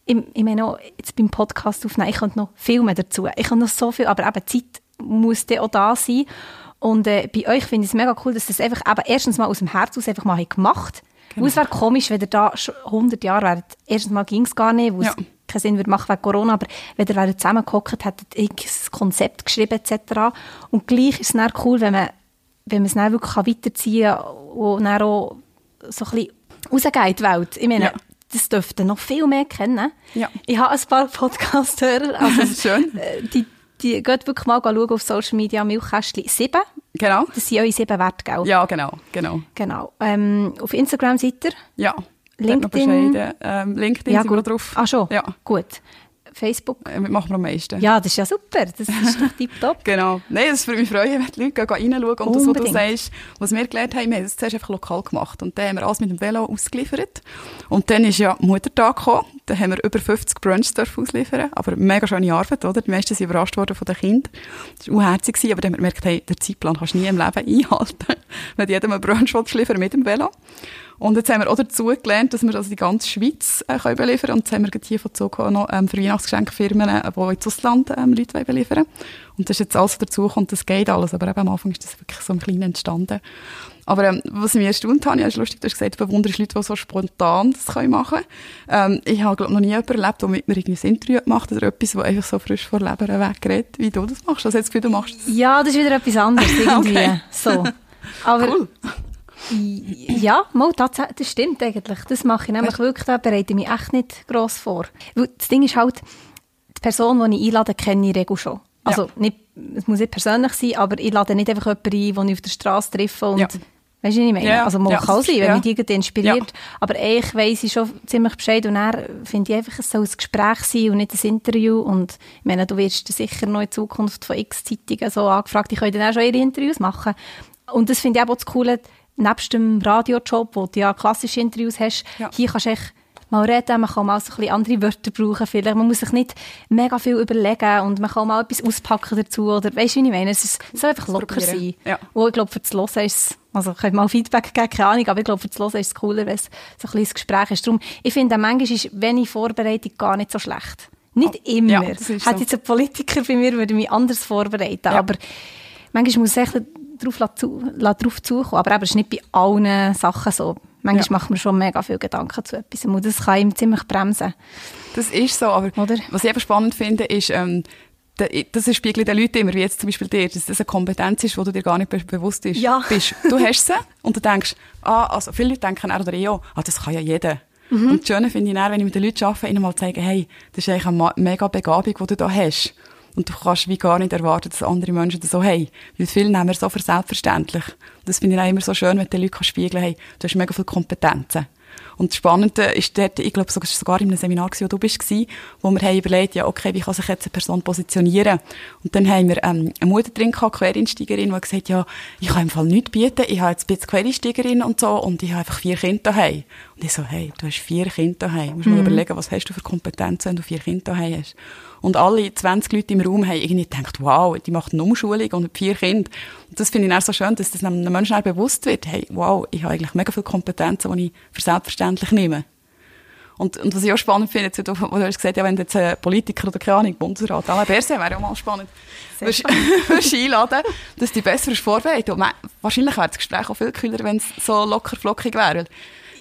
Ich, ich meine auch, jetzt beim Podcast aufnehmen, ich könnte noch viel mehr dazu. Ich kann noch so viel, aber eben Zeit muss dann auch da sein. Und äh, bei euch finde ich es mega cool, dass das einfach eben erstens mal aus dem Herz aus einfach mal gemacht habt. Genau. Es wäre komisch, wenn ihr da schon hundert Jahre wärt. Erstens mal ging es gar nicht, weil ja. es keinen Sinn würde machen wegen Corona, aber wenn ihr zusammengehockt hättet, irgendein Konzept geschrieben et cetera. Und gleich ist es dann cool, wenn man, wenn man es dann wirklich weiterziehen kann und dann auch so ein bisschen rausgeht in die Welt. Ich meine, ja. das dürften noch viel mehr kennen. Ja. Ich habe ein paar Podcast-Hörer. Also schön. Die, die geht wirklich mal schauen auf Social Media, Milchkästchen sieben. Genau. Das sind eure sieben Werte, gell? Ja, genau. genau. genau. Ähm, auf Instagram seid ihr? Ja. LinkedIn? Ähm, LinkedIn ja, sind gut. wir drauf. Ah, schon? Ja. Gut. Facebook? Äh, machen wir am meisten. Ja, das ist ja super. Das ist doch tipptopp. Genau. Nein, das würde mich freuen, wenn die Leute gehen, gehen reinschauen. Und das, was du sagst, was wir gelernt haben, wir haben das zuerst einfach lokal gemacht. Und dann haben wir alles mit dem Velo ausgeliefert. Und dann ist ja Muttertag gekommen. Dann haben wir über fünfzig Brunchs ausliefern. Aber mega schöne Arbeit, oder? Die meisten sind überrascht worden von den Kindern. Das war unherzig, aber dann haben wir gemerkt, hey, den Zeitplan kannst du nie im Leben einhalten. Wenn jeder einen Brunch liefern mit dem Velo. Und jetzt haben wir auch dazu gelernt, dass wir also die ganze Schweiz äh, können beliefern können. Und jetzt haben wir hier von Zug noch ähm, für Weihnachtsgeschenkfirmen, äh, die ins Ausland ähm, Leute beliefern wollen. Und das ist jetzt alles dazu kommt, das geht alles. Aber eben am Anfang ist das wirklich so ein kleines entstanden. Aber ähm, was ich mir erstaunt habe, ja, ist lustig, du hast gesagt, du bewunderst Leute, die so spontan das können machen können. Ähm, ich habe, glaube ich, noch nie jemanden erlebt, der mit mir irgendwie ein Interview gemacht oder etwas, das einfach so frisch vor Leber wegredet, wie du das machst. Also jetzt das Gefühl, du machst das. Ja, das ist wieder etwas anderes irgendwie. Okay. So. Aber cool. Ja, mal, das stimmt eigentlich. Das mache ich nämlich wirklich, da bereite ich mich echt nicht gross vor. Weil das Ding ist halt, die Person, die ich einlade, kenne ich in der Regel schon. Also, nicht, es muss nicht persönlich sein, aber ich lade nicht einfach jemanden ein, den ich auf der Straße treffe und, ja. Weisst du, was ich meine? Ja, also, man ja, kann sein, wenn ja. mich die irgendwie inspiriert. Ja. Aber ich weiss ich schon ziemlich Bescheid und dann finde ich einfach, es soll ein Gespräch sein und nicht ein Interview. Und ich meine, du wirst sicher noch in Zukunft von x Zeitungen so angefragt, die können dann auch schon ihre Interviews machen. Und das finde ich auch das Coole, nebst dem Radiojob, wo du ja klassische Interviews hast, ja. hier kannst du echt mal reden, man kann mal so ein bisschen andere Wörter brauchen, vielleicht. Man muss sich nicht mega viel überlegen und man kann mal etwas auspacken dazu. Oder, weißt du, wie ich meine? Es soll einfach locker sein. Ja. Und ich glaube, für das Hören ist es, also ich könnte mal Feedback geben, keine Ahnung, aber ich glaube, für das Hören ist es cooler, wenn es so ein kleines Gespräch ist. Darum, ich finde, manchmal ist wenig Vorbereitung gar nicht so schlecht. Nicht oh, immer. Ja, das ist so. Hätte jetzt ein Politiker bei mir, würde ich mich anders vorbereiten. Ja. Aber manchmal muss es echt drauf, drauf zukommen. Aber eben, es ist nicht bei allen Sachen so. Manchmal ja. macht man schon mega viel Gedanken zu etwas. Und das kann ihm ziemlich bremsen. Das ist so. Aber oder? Was ich eben spannend finde, ist, ähm, das spiegelt den Leuten immer, wie jetzt zum Beispiel dir, dass das eine Kompetenz ist, die du dir gar nicht bewusst bist. Ja. Du hast sie und du denkst, ah, also viele Leute denken, er oder ich, ja, ah, das kann ja jeder. Mhm. Und das Schöne finde ich dann, wenn ich mit den Leuten arbeite, ihnen mal zeigen, hey, das ist eigentlich eine mega Begabung, die du da hast. Und du kannst wie gar nicht erwarten, dass andere Menschen das so haben. Weil viele nehmen wir so für selbstverständlich. Das finde ich auch immer so schön, wenn du den Leuten spiegeln kannst, hey, du hast mega viele Kompetenzen. Und das Spannende ist dort, ich glaube, sogar, sogar in einem Seminar, wo du warst, wo wir haben überlegt, ja, okay, wie kann sich jetzt eine Person positionieren? Und dann haben wir ähm, eine Mutter drin gehabt, Quereinsteigerin, die gesagt hat, ja, ich kann im Fall nichts bieten, ich habe jetzt ein bisschen Quereinsteigerin und so, und ich habe einfach vier Kinder daheim. Und ich so, hey, du hast vier Kinder daheim. Du musst mhm. mal überlegen, was hast du für Kompetenzen, wenn du vier Kinder daheim hast. Und alle zwanzig Leute im Raum haben irgendwie gedacht, wow, die macht eine Umschulung und vier Kinder. Und das finde ich auch so schön, dass das einem Menschen auch bewusst wird, hey, wow, ich habe eigentlich mega viele Kompetenzen, die ich für selbstverständlich nehme. Und, und was ich auch spannend finde, jetzt, wo du hast gesagt, ja, wenn jetzt ein Politiker oder keine Ahnung, Bundesrat, Alain Berset wäre auch mal spannend, würdest du einladen, dass du dich besser vorbereitet. Und wahrscheinlich wäre das Gespräch auch viel kühler, wenn es so locker flockig wäre.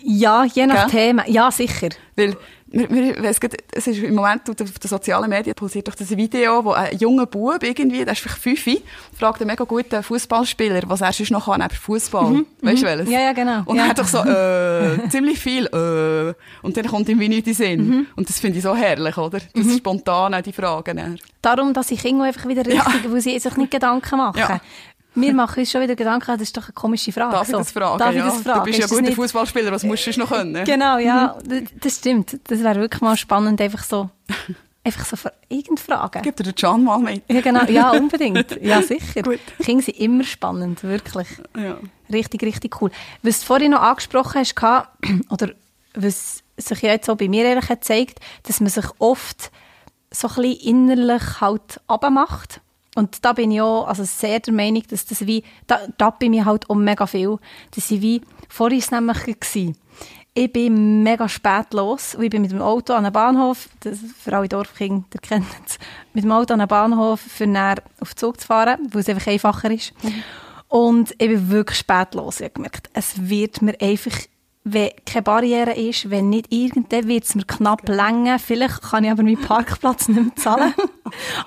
Ja, je nach Gell? Thema. Ja, sicher. Weil, wir, wir, es, geht, es ist im Moment auf den sozialen Medien pulsiert durch das Video, wo ein junger Bub irgendwie, der ist vielleicht fünf, fragt einen mega guten Fußballspieler, was er sonst noch kann, neben Fußball. Mhm. Weißt du welches? Ja, ja, genau. Und ja. er hat doch so, äh, ziemlich viel, äh, und dann kommt ihm wie nichts in den Sinn. Mhm. Und das finde ich so herrlich, oder? Das mhm. ist spontan, die Fragen. Darum, dass ich Kinder einfach wieder richtig, ja. weil sie sich nicht Gedanken machen. Ja. Wir machen uns schon wieder Gedanken, das ist doch eine komische Frage. Darf ich das fragen? Darf ja. ich das fragen? Du bist ja ein guter Fußballspieler, was musst du noch können? Genau, ja, das stimmt. Das wäre wirklich mal spannend, einfach so, einfach so für irgendeine Frage. Gib dir den Can mal mit. Ja, genau, ja, unbedingt. Ja, sicher. Gut. Kinder sind immer spannend, wirklich. Ja. Richtig, richtig cool. Was du vorhin noch angesprochen hast, oder was sich ja jetzt auch bei mir ehrlich gezeigt, dass man sich oft so ein bisschen innerlich halt runtermacht. Und da bin ich auch also sehr der Meinung, dass das wie, da, da bin ich halt auch mega viel, dass ich wie, vorher war es nämlich gewesen. Ich bin mega spät los und ich bin mit dem Auto an den Bahnhof, das für alle Dorfkinder, ihr kennt es, mit dem Auto an den Bahnhof, für näher auf den Zug zu fahren, weil es einfach einfacher ist. Mhm. Und ich bin wirklich spät los. Ich habe gemerkt, es wird mir einfach, wenn keine Barriere ist, wenn nicht irgendwann, wird es mir knapp okay. länger. Vielleicht kann ich aber meinen Parkplatz nicht mehr zahlen.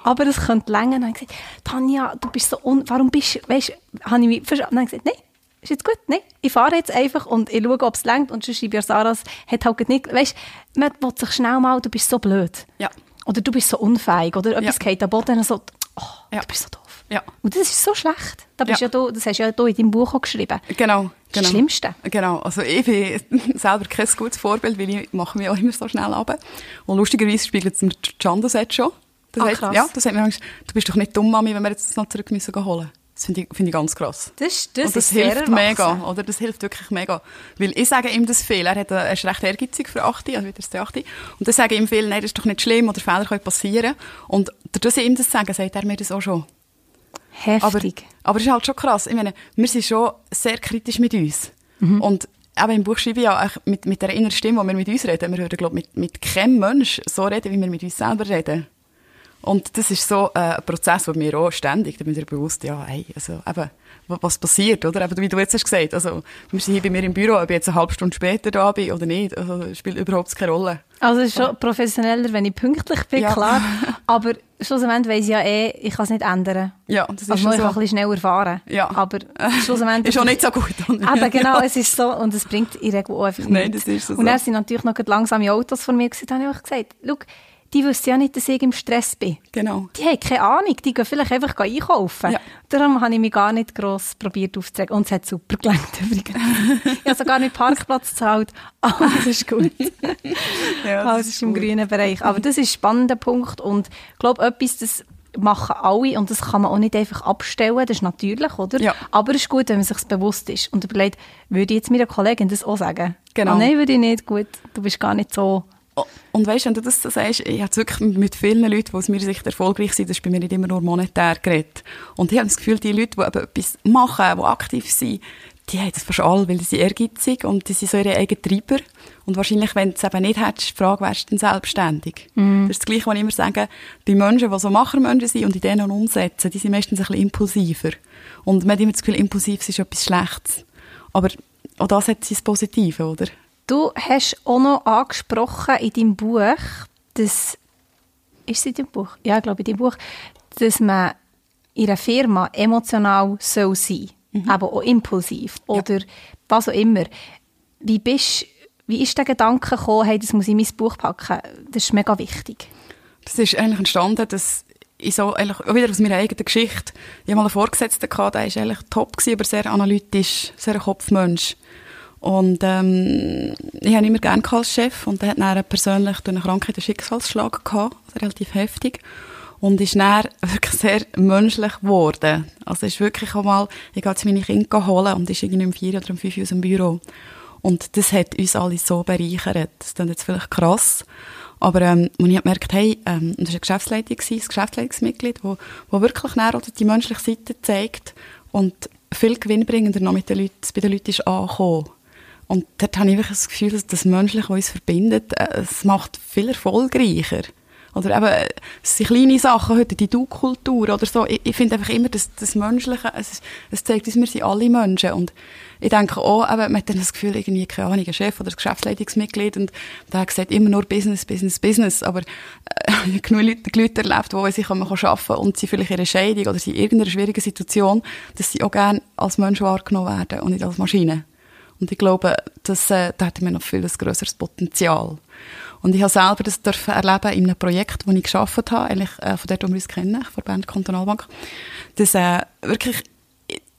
Aber es könnte länger. Dann habe ich gesagt, Tanja, du bist so un... Warum bist du... Weisst du, habe ich mich verstanden. Dann habe ich gesagt, nein, ist jetzt gut, nein. Ich fahre jetzt einfach und ich schaue, ob es reicht. Und sonst schreibe ich Sarah, es hat halt nicht... Weisst du, man will sich schnell mal, du bist so blöd. Ja. Oder du bist so unfähig. Oder etwas ja. geht am Boden so... Oh, ja. du bist so doof. Ja. Und das ist so schlecht. Da bist ja. Ja du, das hast du ja hier in deinem Buch auch geschrieben. Genau. Das genau. Schlimmste. Genau. Also ich bin selber kein gutes Vorbild, weil ich mache mich auch immer so schnell runter. Und lustigerweise spiegelt es mir Can das jetzt schon. Das Ach, heißt, krass. Ja, das sagt mir manchmal, du bist doch nicht dumm, Mami, wenn wir jetzt das noch zurück müssen holen. Das finde ich, find ich ganz krass. Das, das, und das hilft mega, oder? Das hilft wirklich mega. Weil ich sage ihm das viel. Er, hat, er ist recht ehrgeizig für achtzig, also wieder ist der achtzig. Und ich sage ihm viel, nein, das ist doch nicht schlimm oder Fehler können passieren. Und dadurch, dass ich ihm das sage, sagt er mir das auch schon. Heftig. Aber, aber es ist halt schon krass. Ich meine, wir sind schon sehr kritisch mit uns. Mhm. Und aber im Buch schreibe ich ja auch mit, mit der inneren Stimme, die wir mit uns reden. Wir hören, glaube ich, mit, mit keinem Menschen so reden, wie wir mit uns selber reden. Und das ist so äh, ein Prozess, wo wir auch ständig, da bin ich bewusst, ja, hey, also, eben, was passiert, oder? Eben, wie du jetzt hast gesagt, also, wir sind hier bei mir im Büro, ob ich jetzt eine halbe Stunde später da bin oder nicht, also, spielt überhaupt keine Rolle. Also, es ist schon professioneller, wenn ich pünktlich bin, ja. Klar. Aber schlussendlich weiss ich ja eh, ich kann es nicht ändern. Ja, das ist also schon so. Ich kann ein bisschen schneller fahren. Ja. Aber schlussendlich... ist auch nicht so gut. Aber genau, ja. Es ist so, und es bringt in der Regel auch einfach nichts. Nein, das ist so. Und dann sind natürlich noch langsame Autos von mir gewesen, da habe ich auch gesagt, schau, die wissen ja nicht, dass ich im Stress bin. Genau. Die haben keine Ahnung, die gehen vielleicht einfach einkaufen. Ja. Darum habe ich mich gar nicht gross probiert aufzuregen. Und es hat super gelangt übrigens. Ich habe sogar nicht Parkplatz gezahlt. Alles ist gut. Ja, alles ist, ist im gut. grünen Bereich. Aber das ist ein spannender Punkt. Und ich glaube, etwas, das machen alle und das kann man auch nicht einfach abstellen. Das ist natürlich, oder? Ja. Aber es ist gut, wenn man sich bewusst ist und überlegt, würde ich jetzt meiner Kollegin das auch sagen? Genau. Oh nein, würde ich nicht. Gut, du bist gar nicht so... Oh, und weißt, wenn du das so sagst, ich habe es wirklich mit vielen Leuten, die aus meiner Sicht erfolgreich sind, das ist bei mir nicht immer nur monetär geredet. Und ich habe das Gefühl, die Leute, die etwas machen, die aktiv sind, die haben das fast alle, weil die sind ehrgeizig und die sind so ihre eigenen Treiber. Und wahrscheinlich, wenn du es eben nicht hättest, die Frage, wärst du denn selbstständig? Mm. Das ist das Gleiche, was ich immer sage, bei Menschen, die so Machermenschen sind und die denen umsetzen, die sind meistens ein bisschen impulsiver. Und man hat immer das Gefühl, impulsiv ist etwas Schlechtes. Aber auch das hat sein Positives, oder? Du hast auch noch angesprochen in deinem Buch, dass, ist es in deinem Buch? Ja, ich glaube in deinem Buch, dass man in einer Firma emotional soll sein, mhm. aber auch impulsiv oder ja. was auch immer. Wie bist, wie ist der Gedanke gekommen, hey, das muss ich in mein Buch packen? Das ist mega wichtig. Das ist eigentlich entstanden, dass ich so, eigentlich, auch wieder aus meiner eigenen Geschichte, ich habe mal einen Vorgesetzten gehabt, der war eigentlich top gewesen, aber sehr analytisch, sehr ein Kopfmensch. Und ähm, ich habe ihn immer gerne als Chef und er hat dann persönlich durch eine Krankheit einen Schicksalsschlag gehabt, also relativ heftig, und ist dann wirklich sehr menschlich geworden. Also ist wirklich einmal, ich gehe jetzt meine Kinder holen und ist irgendwie um vier oder um fünf Uhr aus dem Büro. Und das hat uns alle so bereichert. Das klingt jetzt vielleicht krass, aber ähm, und ich habe gemerkt, hey, ähm, das war eine Geschäftsleitung, ein Geschäftsleitungsmitglied, wo, wo wirklich dann die menschliche Seite zeigt und viel gewinnbringender noch mit den Leuten, bei den Leuten ist angekommen. Und dort habe ich wirklich das Gefühl, dass das Menschliche, was uns verbindet, es macht viel erfolgreicher. Oder eben, es sind kleine Sachen heute, die Du-Kultur oder so. Ich, ich finde einfach immer, dass das Menschliche, es, es zeigt uns, wir sind alle Menschen. Und ich denke auch, eben, man hat dann das Gefühl, irgendwie, keine Ahnung, ein Chef oder ein Geschäftsleitungsmitglied, und der sagt immer nur Business, Business, Business. Aber äh, genug Leute, Leute erlebt, die sich man arbeiten kann und sie vielleicht in einer Scheidung oder sie in irgendeiner schwierigen Situation, dass sie auch gerne als Mensch wahrgenommen werden und nicht als Maschine. Und ich glaube, das, äh, da hätte man noch viel ein grösseres Potenzial. Und ich habe selber das dürfen erleben in einem Projekt, das ich gearbeitet habe, eigentlich äh, von dort, wo wir uns kennen, von der Berner Kantonalbank, dass äh, wirklich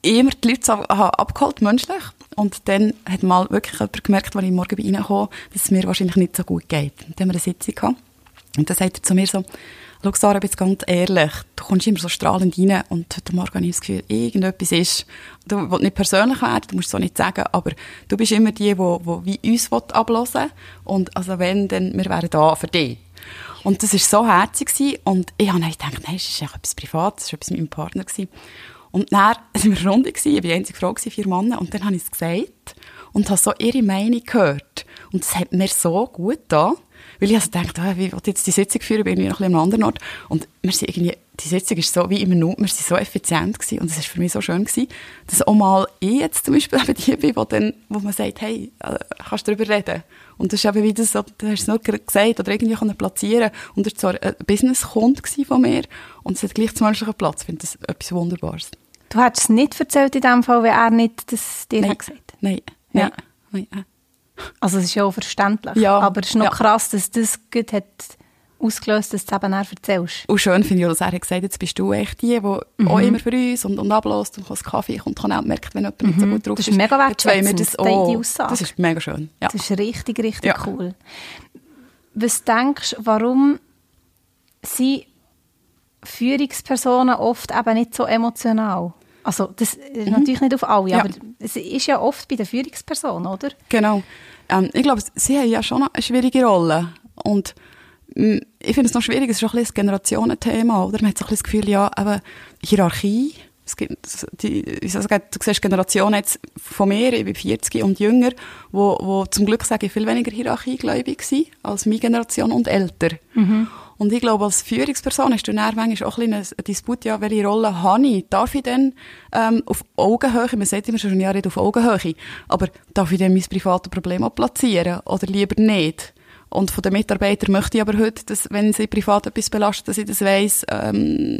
immer die Leute habe abgeholt, menschlich. Und dann hat mal wirklich jemand gemerkt, als ich morgen bei ihnen kam, dass es mir wahrscheinlich nicht so gut geht. Dann haben wir eine Sitzung gehabt. Und dann sagt er zu mir so, schau Sarah, jetzt ganz ehrlich, du kommst immer so strahlend rein und heute Morgen habe ich das Gefühl, irgendetwas ist. Du willst nicht persönlich werden, du musst es so nicht sagen, aber du bist immer die, die, die wie uns abhören will. Und also wenn, dann, wir wären da für dich. Und das war so herzig gewesen. Und ich habe gedacht, nein, es ist etwas Privates, es war etwas mit meinem Partner gewesen. Und dann waren wir eine Runde, ich war die einzige Frau, vier Männer, und dann habe ich es gesagt und habe so ihre Meinung gehört. Und das hat mir so gut getan. Weil ich also dachte, oh, wie will ich jetzt die Sitzung führen, bin ich noch ein bisschen an einem anderen Ort. Und wir sind irgendwie, die Sitzung ist so wie immer nur, wir waren so effizient gewesen, und es war für mich so schön gewesen, dass auch mal ich jetzt zum Beispiel eben die bin, wo, dann, wo man sagt, hey, kannst du darüber reden? Und das ist eben wie das, du hast es nur gesagt oder irgendwie können platzieren. Und das war zwar ein Business-Kunde von mir und es hat gleich zum menschlichen Platz. Ich finde das etwas Wunderbares. Du hättest es nicht erzählt in dem Fall, weil er nicht das dir hat gesagt? Nein, nein, nein. nein. Also es ist ja auch verständlich, ja, aber es ist noch ja. krass, dass das gut hat ausgelöst, dass du es eben auch erzählst. Und schön finde ich, dass er gesagt hat, jetzt bist du echt die, die mhm. auch immer für uns und, und ablässt und kann Kaffee und kann auch merken, wenn jemand mhm. nicht so gut drauf ist. Das ist mega wertschätzend, das, oh, die Aussage. Das ist mega schön. Ja. Das ist richtig, richtig ja. cool. Was denkst du, warum sind Führungspersonen oft eben nicht so emotional? Also, das ist mhm. natürlich nicht auf alle, ja. aber es ist ja oft bei der Führungsperson, oder? Genau. Ähm, ich glaube, sie haben ja schon eine schwierige Rolle. Und mh, ich finde es noch schwierig, es ist schon ein bisschen das Generationenthema, oder? Man hat so ein bisschen das Gefühl, ja, eben Hierarchie, Es gibt, die, ich sage, du siehst Generationen jetzt von mir, ich bin vierzig und jünger, wo, wo zum Glück, sage ich, viel weniger hierarchiegläubig sind als meine Generation und älter. Mhm. Und ich glaube, als Führungsperson ist dann manchmal auch ein bisschen ein Disput, ja, welche Rolle habe ich? Darf ich denn ähm, auf Augenhöhe, man sagt immer schon, ja, nicht auf Augenhöhe, aber darf ich denn mein privates Problem auch platzieren oder lieber nicht? Und von den Mitarbeitern möchte ich aber heute, dass, wenn sie privat etwas belastet, dass ich das weiss, ähm,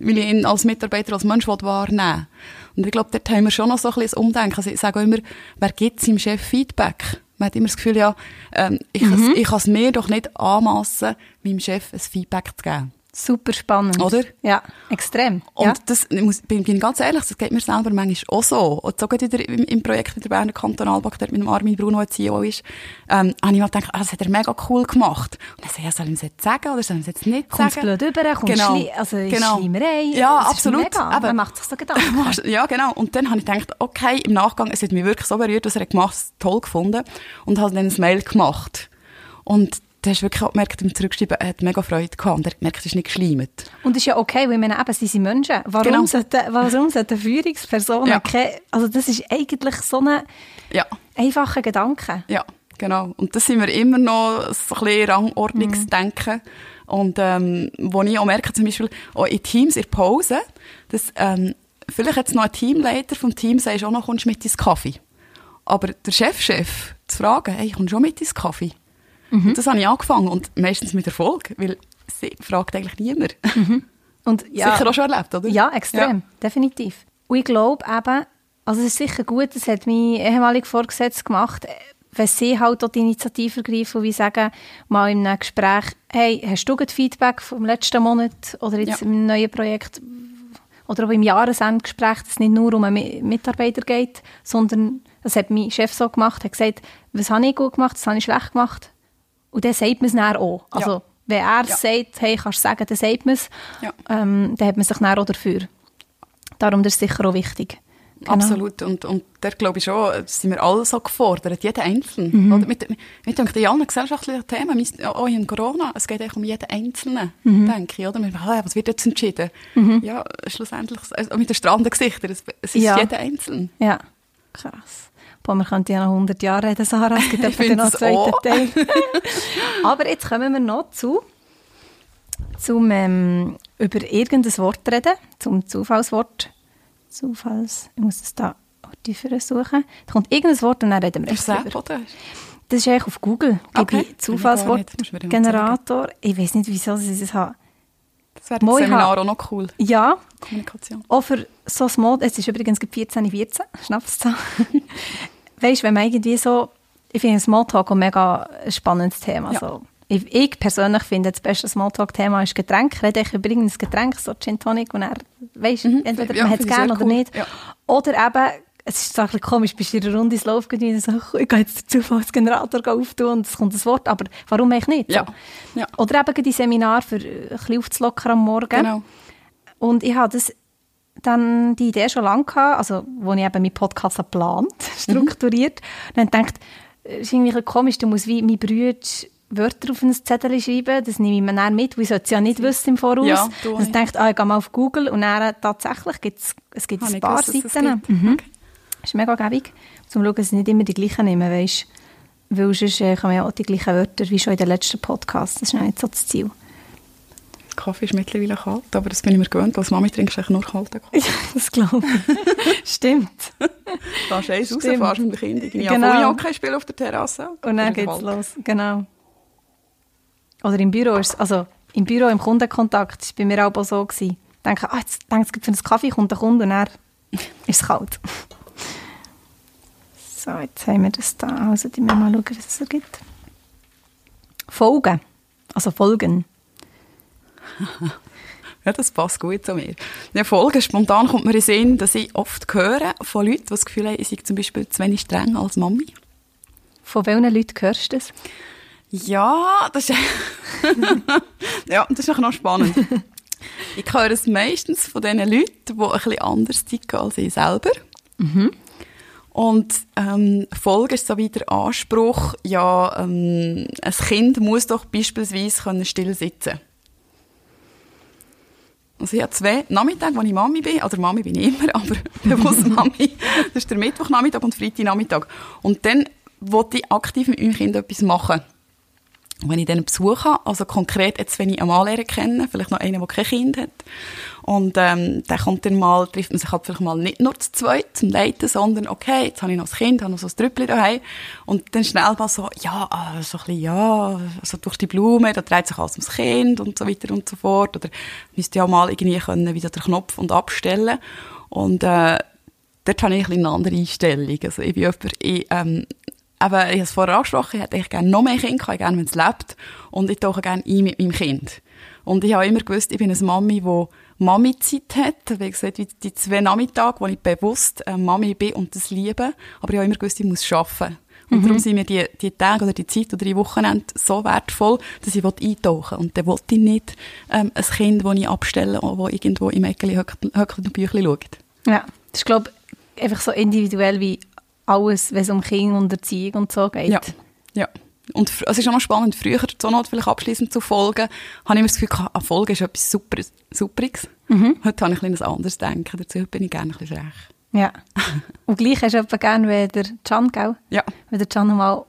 weil ich ihn als Mitarbeiter, als Mensch wahrnehmen will. Und ich glaube, dort haben wir schon noch so ein bisschen das Umdenken. Also ich sage auch immer, wer gibt seinem Chef Feedback? Man hat immer das Gefühl, ja, ähm, ich mhm. kann es mir doch nicht anmassen, meinem Chef ein Feedback zu geben. Super spannend. Oder? Ja, extrem. Und ja. das, ich muss, bin, bin ganz ehrlich, das geht mir selber manchmal auch so. Und so geht wieder im, im Projekt in der Berner Kantonalbank, der mit dem Armin Bruno ein C E O ist, ähm, habe ich mal gedacht, ah, das hat er mega cool gemacht. Und dann sage ich, ja, soll ich ihm das jetzt sagen oder soll ich ihm das jetzt nicht kommt's sagen? Kommt blöd rüber, kommt genau. schli- also genau. Schlimmerei. Ja, das absolut. Aber man macht sich so Gedanken. Ja, genau. Und dann habe ich gedacht, okay, im Nachgang, es hat mich wirklich so berührt, was er gemacht hat, toll gefunden. Und habe dann ein Mail gemacht. Und du hast wirklich auch gemerkt, im Zurückschreiben, er hat mega Freude gehabt und er hat gemerkt, es ist nicht geschleimt. Und es ist ja okay, weil wir eben, sie sind Menschen. Warum genau. sollten, warum sollten Führungspersonen ja. keine, also das ist eigentlich so ein ja. einfacher Gedanke. Ja, genau. Und da sind wir immer noch so ein bisschen Rangordnungsdenken. Mhm. Und ähm, wo ich auch merke, zum Beispiel auch in Teams, in Pause, dass ähm, vielleicht jetzt noch ein Teamleiter vom Team sagt, auch noch kommst du mit ins Kaffee. Aber der Chefchef zu fragen, hey, kommst du auch mit ins Kaffee? Mhm. Das habe ich angefangen und meistens mit Erfolg, weil sie fragt eigentlich niemand. Mhm. Und ja, sicher auch schon erlebt, oder? Ja, extrem, ja. definitiv. Und ich glaube eben, also es ist sicher gut, das hat mein ehemaliger Vorgesetzter gemacht, wenn sie halt dort die Initiative ergreifen und wie sagen, mal in einem Gespräch, hey, hast du gut Feedback vom letzten Monat oder jetzt ja. im neuen Projekt oder auch im Jahresendgespräch, dass es nicht nur um einen Mitarbeiter geht, sondern das hat mein Chef so gemacht, hat gesagt, was habe ich gut gemacht, was habe ich schlecht gemacht. Und dann sagt man es dann auch. Also, ja. wenn er es ja. sagt, hey, kannst du sagen, dann sagt man es. Ja. Ähm, dann hat man sich dann auch dafür. Darum ist es sicher auch wichtig. Genau. Absolut. Und, und da glaube ich schon, sind wir alle so gefordert, jeder Einzelne. Mhm. Mit, mit, mit, mit allen gesellschaftlichen Themen, auch in Corona, es geht eigentlich um jeden Einzelnen, mhm. denke ich. Oder? Wir, ah, was wird jetzt entschieden? Mhm. Ja, schlussendlich, also mit den strahlenden Gesichtern, es, es ist ja. jeder Einzelne. Ja, krass. Boah, wir könnten ja noch hundert Jahre reden, Sarah. Es gibt etwa noch einen zweiten Teil. Aber jetzt kommen wir noch zu, zum ähm, über irgendein Wort reden, zum Zufallswort. Zufalls, ich muss das da tiefer suchen. Da kommt irgendein Wort und dann reden wir jetzt drüber. Das ist eigentlich auf Google. Okay. Gebe ich Zufallswortgenerator. Ich weiß nicht, wieso sie das haben. Das wäre im Seminar auch noch cool. Ja. Kommunikation. Auch für so small, es ist übrigens vierzehn vierzehn, schnappst du es? Weißt du, wenn man irgendwie so, ich finde Smalltalk ein mega spannendes Thema. Ja. Also, ich, ich persönlich finde, das beste Smalltalk-Thema ist Getränk. Rede ich über irgendein Getränk, so Gin Tonic, und er, weißt du, mhm. entweder ja, man hat es gerne oder cool. nicht. Ja. Oder eben, es ist so ein bisschen komisch, bist du in einer Runde ins Lauf gegangen, so, ich gehe jetzt den Zufallsgenerator auftun und es kommt ein Wort, aber warum eigentlich nicht? Ja. Ja. Oder eben die Seminar für ein bisschen aufzulockern am Morgen. Genau. Und ich habe das dann die Idee schon lange gehabt, also wo ich eben meinen Podcast geplant, strukturiert. Mhm. Und dann dachte ich, es ist irgendwie komisch, du musst wie mein Bruder Wörter auf ein Zettel schreiben, das nehme ich mir dann mit, weil ich es ja nicht wissen im Voraus. Ja, und dann dachte ich, ah, ich gehe mal auf Google und dann tatsächlich gibt's, es gibt es ein paar gewusst, Seiten. Das mhm. okay. ist mega gäbig, zum schauen, dass ich nicht immer die gleichen nehme, weißt du. Weil sonst äh, kommen ja auch die gleichen Wörter wie schon in den letzten Podcasts. Das ist nicht so das Ziel. Kaffee ist mittlerweile kalt, aber das bin ich mir gewöhnt. Als Mami trinkst du nur kalten Kaffee. Ja, das glaube ich. Stimmt. Du fährst eins raus, fährst mit den Kindern. Ich habe vorhin auch kein Spiel auf der Terrasse. Und dann geht es los. Genau. Oder im Büro. Ist, also im Büro, im Kundenkontakt, das war bei mir auch so. Ich denke, ah, jetzt denke, es gibt für einen Kaffee, kommt der Kunde und dann ist es kalt. So, jetzt haben wir das da. Also, die müssen wir mal schauen, was es da gibt. Folgen. Also Folgen. Ja, das passt gut zu mir. Ja, Folgen, spontan kommt mir in den Sinn, dass ich oft höre von Leuten, die das Gefühl haben, ich sei zum Beispiel zu wenig streng als Mami. Von welchen Leuten hörst du das? Ja, das ist, ja, das ist noch spannend. Ich höre es meistens von den Leuten, die ein bisschen anders ticken als ich selber. Mhm. Und ähm, Folge ist so wie der Anspruch, ja, ähm, ein Kind muss doch beispielsweise still sitzen können. Also ich habe zwei Nachmittage, wo ich Mami bin. Also Mami bin ich immer, aber bewusst Mami. Das ist der Mittwochnachmittag und Freitagnachmittag. Und dann wollte ich aktiv mit meinem Kind etwas machen. Und wenn ich dann Besuch habe, also konkret jetzt, wenn ich einen Mann kenne, vielleicht noch einen, der kein Kind hat, und ähm, dann kommt dann mal, trifft man sich halt vielleicht mal nicht nur zu zweit zum Leiten, sondern okay, jetzt habe ich noch ein Kind, habe noch so ein Trüppchen daheim, und dann schnell mal so, ja, so ein bisschen, ja, so durch die Blume, da dreht sich alles ums Kind und so weiter und so fort, oder müsste ja mal irgendwie können, wieder den Knopf und abstellen, und äh, dort habe ich ein bisschen eine andere Einstellung, also ich bin jemand, ich, ähm, aber ich habe es vorher angesprochen, ich hätte eigentlich gerne noch mehr Kinder, ich hätte gerne, wenn es lebt. Und ich tauche gerne ein mit meinem Kind. Und ich habe immer gewusst, ich bin eine Mami, die Mami-Zeit hat. Wie gesagt, die zwei Nachmittage, wo ich bewusst Mami bin und das liebe. Aber ich habe immer gewusst, ich muss arbeiten. Und mhm. darum sind mir die, die Tage oder die Zeit oder die Wochenende so wertvoll, dass ich eintauchen will. Und dann wollte ich nicht ähm, ein Kind, das ich abstelle, das irgendwo im Eckchen hockt und Büchlein schaut. Ja, das ist, glaube ich, einfach so individuell wie alles, wenn es um Kinder und Erziehung und so geht. Ja, ja. Und es ist auch noch spannend, früher zur Not vielleicht abschliessend zu folgen, habe ich immer das Gefühl, eine Folge ist etwas super, Superiges. Mhm. Heute habe ich ein bisschen ein anderes Denken dazu, heute bin ich gerne ein bisschen frech. Ja. Und gleich hast du jemanden gerne wie der Can, gell? Ja. Wenn der Can mal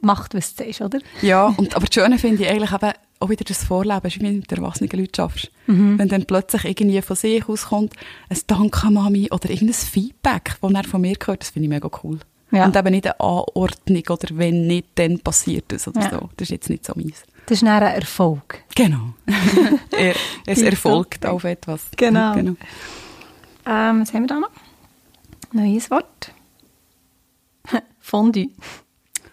macht, was es ist, oder? Ja, und, aber das Schöne finde ich eigentlich eben, auch wieder das Vorleben, ist, wie du mit erwachsenen Leuten arbeitest. Mhm. Wenn dann plötzlich irgendwie von sich auskommt, ein Danke, Mami, oder irgendein Feedback, das er von mir gehört, das finde ich mega cool. Ja. Und eben nicht eine Anordnung, oder wenn nicht, dann passiert das oder ja. so. Das ist jetzt nicht so meins. Das ist dann ein Erfolg. Genau. er, es erfolgt auf etwas. Genau. genau. Ähm, was haben wir da noch? Neues Wort. Fondue.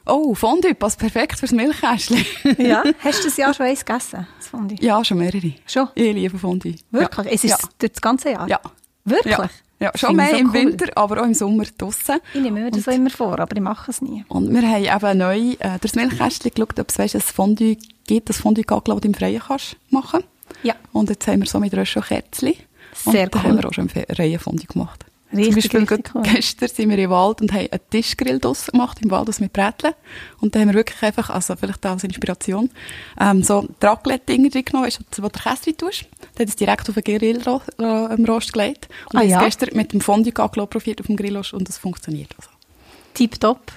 Oh, Fondue passt perfekt fürs Milchkästchen. Ja, hast du das Jahr schon eins gegessen, das Fondue? Ja, schon mehrere. Schon? Ich liebe Fondue. Wirklich? Ja. Es ist ja. das ganze Jahr? Ja. Wirklich? Ja, ja. schon mehr so im cool. Winter, aber auch im Sommer draussen. Ich nehme mir das auch immer vor, aber ich mache es nie. Und wir haben eben neu äh, durchs Milchkästchen geschaut, ob es weißt, ein Fondue gibt, das Fondue-Gagel, das du im Freien kannst machen. Ja. Und jetzt haben wir so mit Röschel-Kerzchen. Sehr cool. Und haben wir auch schon im Freien Fondue gemacht. Richtig, zum Beispiel cool. Gestern sind wir im Wald und haben einen Tischgrill draussen gemacht, im Wald mit Brätlen. Und da haben wir wirklich einfach, also vielleicht als Inspiration, ähm, so Raclette-Dinger drin genommen, wo du Käse tust. Dann hat es direkt auf den Grillrost gelegt. Und ah, ja. haben es gestern mit dem Fondue-Gagel probiert auf dem Grillrost und es funktioniert. Also. Tipptopp.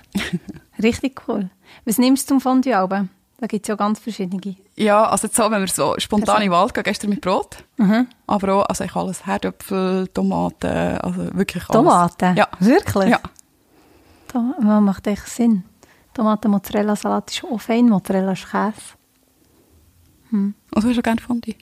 Richtig cool. Was nimmst du zum Fondue-Alben? Da gibt es ja ganz verschiedene. Ja, also so, wenn wir so spontan in den Wald gehen, gestern mit Brot. Mhm. Aber auch also ich alles, Herdöpfel, Tomaten, also wirklich alles. Tomaten? Ja. Wirklich? Ja. Tom- Man macht echt Sinn. Tomaten, Mozzarella, Salat ist auch fein, Mozzarella ist Käse. Hm. Und du hast auch gerne Fondue?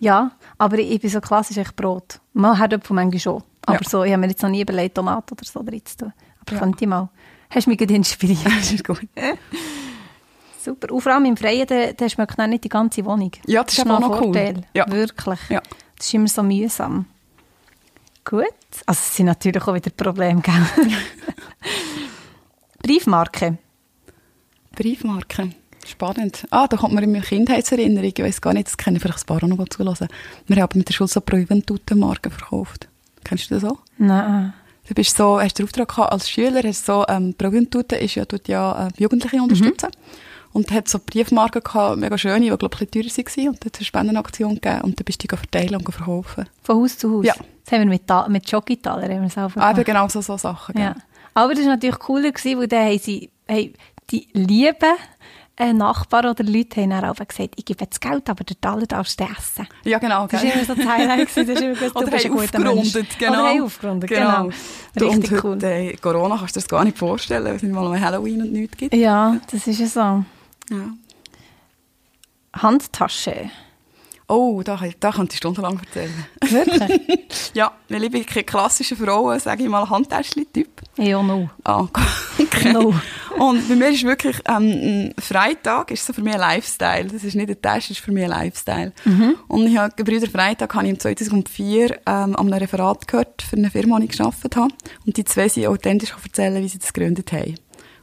Ja, aber ich bin so klassisch echt Brot. Mal Herdöpfel manchmal schon. Aber ja. so, ich habe mir jetzt noch nie überlegt, Tomaten oder so drin zu tun. Aber ja. könnte ich mal. Hast du mich gerade inspiriert? Das ist gut. Super. Und vor allem im Freien, der, der schmeckt dann nicht die ganze Wohnung. Ja, das, das ist auch noch ein Vorteil. Cool. Ja. Wirklich. Ja. Das ist immer so mühsam. Gut. Also es sind natürlich auch wieder Probleme, gell? Briefmarke. Briefmarke. Spannend. Ah, da kommt man in meine Kindheitserinnerung. Ich weiss gar nicht, das kennen vielleicht ein paar auch noch zulassen. Wir haben mit der Schule so Proventutenmarken verkauft. Kennst du das auch? Nein. Du bist so, hast den Auftrag gehabt, als Schüler, hast so, ähm, Proventuten ist ja, tut ja, äh, Jugendliche unterstützen. Mhm. Und hat so Briefmarken gehabt, mega schöne, die, glaube ich, teurer waren. Und dort hat es eine Spendenaktion gegeben. Und dann bist du die verteilen und verkaufen. Von Haus zu Haus? Ja. Das haben wir mit, Ta- mit Jockey-Taler haben wir selber gemacht. Eben genau so, so Sachen. Ja. Aber das war natürlich cooler, weil dann haben sie, haben die lieben Nachbarn oder Leute haben dann auch gesagt, ich gebe das Geld, aber den Taler darfst du essen. Ja, genau. Das war immer so das Highlight. Das ist immer gut, du bist ein guter Mensch. Genau. Oder haben aufgerundet, genau. genau. Richtig und cool. Und äh, Corona kannst du dir das gar nicht vorstellen, weil es nicht mal um Halloween und nichts gibt. Ja, das ist ja so. Ja. Handtasche. Oh, da, da könnte ich stundenlang erzählen. Wirklich? Ja, weil ich bin keine klassische Frau, sage ich mal, Handtäschchen-Typ. Ja, no. Ah, okay. No. Und bei mir ist wirklich, ähm, Freitag ist so für mich ein Lifestyle. Das ist nicht eine Tasche, das ist für mich ein Lifestyle. Mhm. Und ich habe, Brüder Freitag habe ich im zweitausendvier ähm, an einem Referat gehört, für eine Firma, die ich gearbeitet habe. Und die zwei sind authentisch erzählen, wie sie das gegründet haben.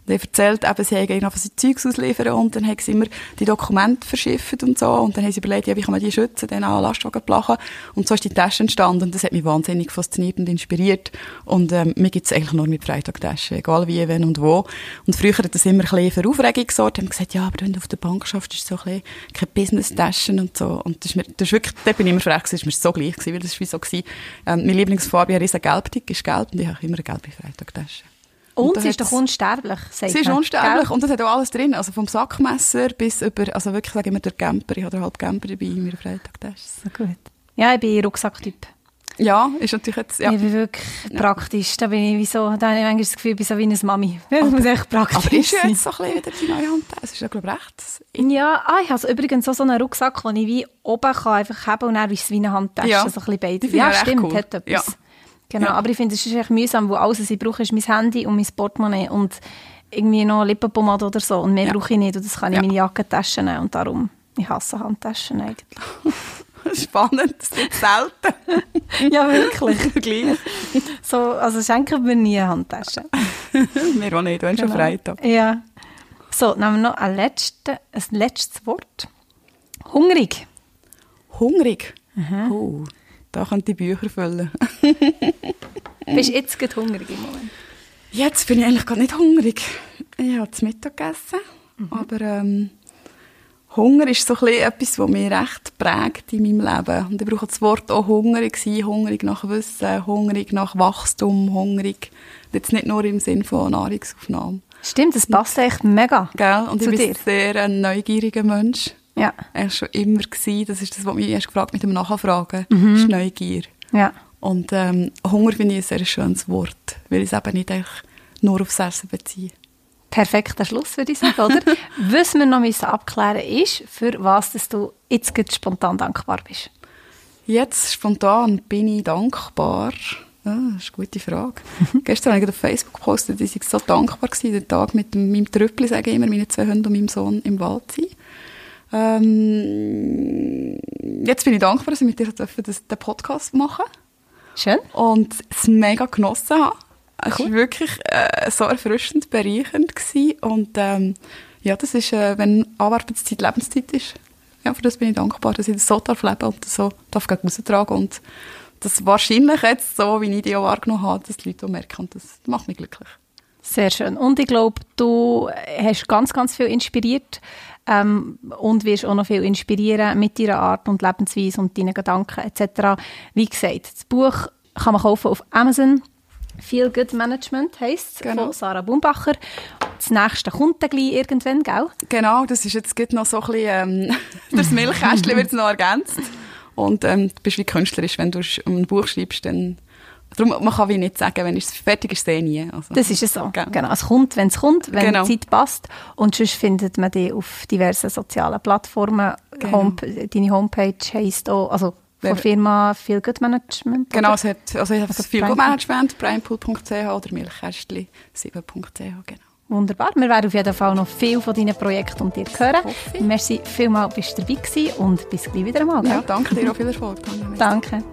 der erzählt eben, sie hätten einfach so Zeugs ausliefern und dann haben sie immer die Dokumente verschifft und so und dann haben sie überlegt, ja, wie kann man die schützen, dann an Lastwagen plachen und so ist die Tasche entstanden und das hat mich wahnsinnig fasziniert und inspiriert und ähm, mir gibt es eigentlich nur mit Freitagtaschen, egal wie, wenn und wo und früher hat das immer ein bisschen für Aufregung gesorgt, haben gesagt, ja, aber wenn du auf der Bank schaffst, ist so ein bisschen keine Business-Taschen und so und das ist mir, das ist wirklich, da bin ich immer frech gewesen, das war mir so gleich gewesen, weil das war wie so gewesen, ähm, meine Lieblingsfarbe ist eine Gelbdick, ist gelb und ich habe immer eine gelbe Freitagtasche. Und, und sie ist doch unsterblich, sagt sie ist man. Unsterblich, und das hat auch alles drin, also vom Sackmesser bis über, also wirklich, sage ich mir, der Camper, ich habe den halben Camper dabei in meiner Freitagtasche. So gut. Ja, ich bin Rucksacktyp. Ja, ist natürlich jetzt, ja. Ich bin wirklich ja. praktisch, da bin ich wie so, da habe ich manchmal das Gefühl, ich bin so wie eine Mami. Ich muss echt praktisch aber ist ja jetzt so ein bisschen wieder die neue Handtasche, das ist ja, glaube ich, recht. Ja, ah, ich habe also übrigens so, so einen Rucksack, den ich wie oben kann, einfach haben und dann wie eine Handtasche, ja. so ein bisschen beide. Ja, stimmt, cool. Hat etwas. Ja. Genau, ja. Aber ich finde, es ist echt mühsam, wo alles, was ich brauche, ist mein Handy und mein Portemonnaie und irgendwie noch Lippenpomade oder so. Und mehr ja. brauche ich nicht und das kann ich ja. in meine Jackentasche nehmen. Und darum, ich hasse Handtaschen eigentlich. Spannend, das ist selten. Ja, wirklich. So, also schenken wir nie eine Handtasche. Wir auch nicht, du hast schon Freitag. Ja. So, dann haben wir noch ein letztes, ein letztes Wort. Hungrig. Hungrig? Mhm. Oh. Da kann die Bücher füllen. Bist du jetzt gerade hungrig im Moment? Jetzt bin ich eigentlich gar nicht hungrig. Ich habe zu Mittag gegessen. Mhm. Aber ähm, Hunger ist so etwas, was mich recht prägt in meinem Leben. Und ich brauche das Wort auch hungrig sein, hungrig nach Wissen, hungrig nach Wachstum, hungrig. Jetzt nicht nur im Sinne von Nahrungsaufnahme. Stimmt, das passt echt mega. Gell? Und zu ich bin dir. Sehr ein neugieriger Mensch. Ja. Er war schon immer, gewesen. Das ist das, was mich erst gefragt mit dem Nachfragen, mhm. ist Neugier. Ja. Und ähm, Hunger finde ich ein sehr schönes Wort, weil ich es eben nicht nur aufs Essen beziehe. Perfekter Schluss, würde ich sagen, oder? Was wir noch müssen abklären ist, für was dass du jetzt spontan dankbar bist. Jetzt spontan bin ich dankbar. Ah, das ist eine gute Frage. Gestern habe ich auf Facebook gepostet, dass ich so dankbar war, den Tag mit meinem Tröppli, sage ich immer, meinen zwei Hunden und meinem Sohn im Wald zu sein. Ähm, jetzt bin ich dankbar, dass ich mit dir den Podcast machen durfte. Schön. Und es mega genossen habe. Es cool. war wirklich äh, so erfrischend, bereichernd gewesen. Und ähm, ja, das ist, äh, wenn Arbeitszeit Lebenszeit ist, ja, für das bin ich dankbar, dass ich das so darf leben und das so darf gleich raustragen. Und das wahrscheinlich jetzt so, wie ich die auch wahrgenommen habe, dass die Leute auch merken, und das macht mich glücklich. Sehr schön. Und ich glaube, du hast ganz, ganz viel inspiriert. Ähm, und wirst auch noch viel inspirieren mit deiner Art und Lebensweise und deinen Gedanken et cetera. Wie gesagt, das Buch kann man kaufen auf Amazon. «Feel Good Management» heisst es, genau. Von Sarah Baumbacher. Das nächste kommt dann gleich irgendwann, gell? Genau, das ist jetzt noch so ein bisschen, ähm, das Milchkästchen wird noch ergänzt. Und ähm, du bist wie künstlerisch, wenn du ein Buch schreibst, dann... Darum, man kann wie nicht sagen, wenn es fertig ist, sehe ich nie. Also, das ist es so. Genau. Genau. Es kommt, wenn es kommt, wenn genau. die Zeit passt. Und sonst findet man die auf diversen sozialen Plattformen. Genau. Home, deine Homepage heisst auch, also von der Firma Feel Good Management. Genau, es hat, also ich habe also Feel Good Management, brainpool punkt c h oder milchkästli sieben punkt c h, genau. Wunderbar. Wir werden auf jeden Fall noch viel von deinen Projekten und dir hören. Merci vielmals, bist du dabei gewesen und bis gleich wieder einmal. Ja, danke dir auch, viel Erfolg. Danke.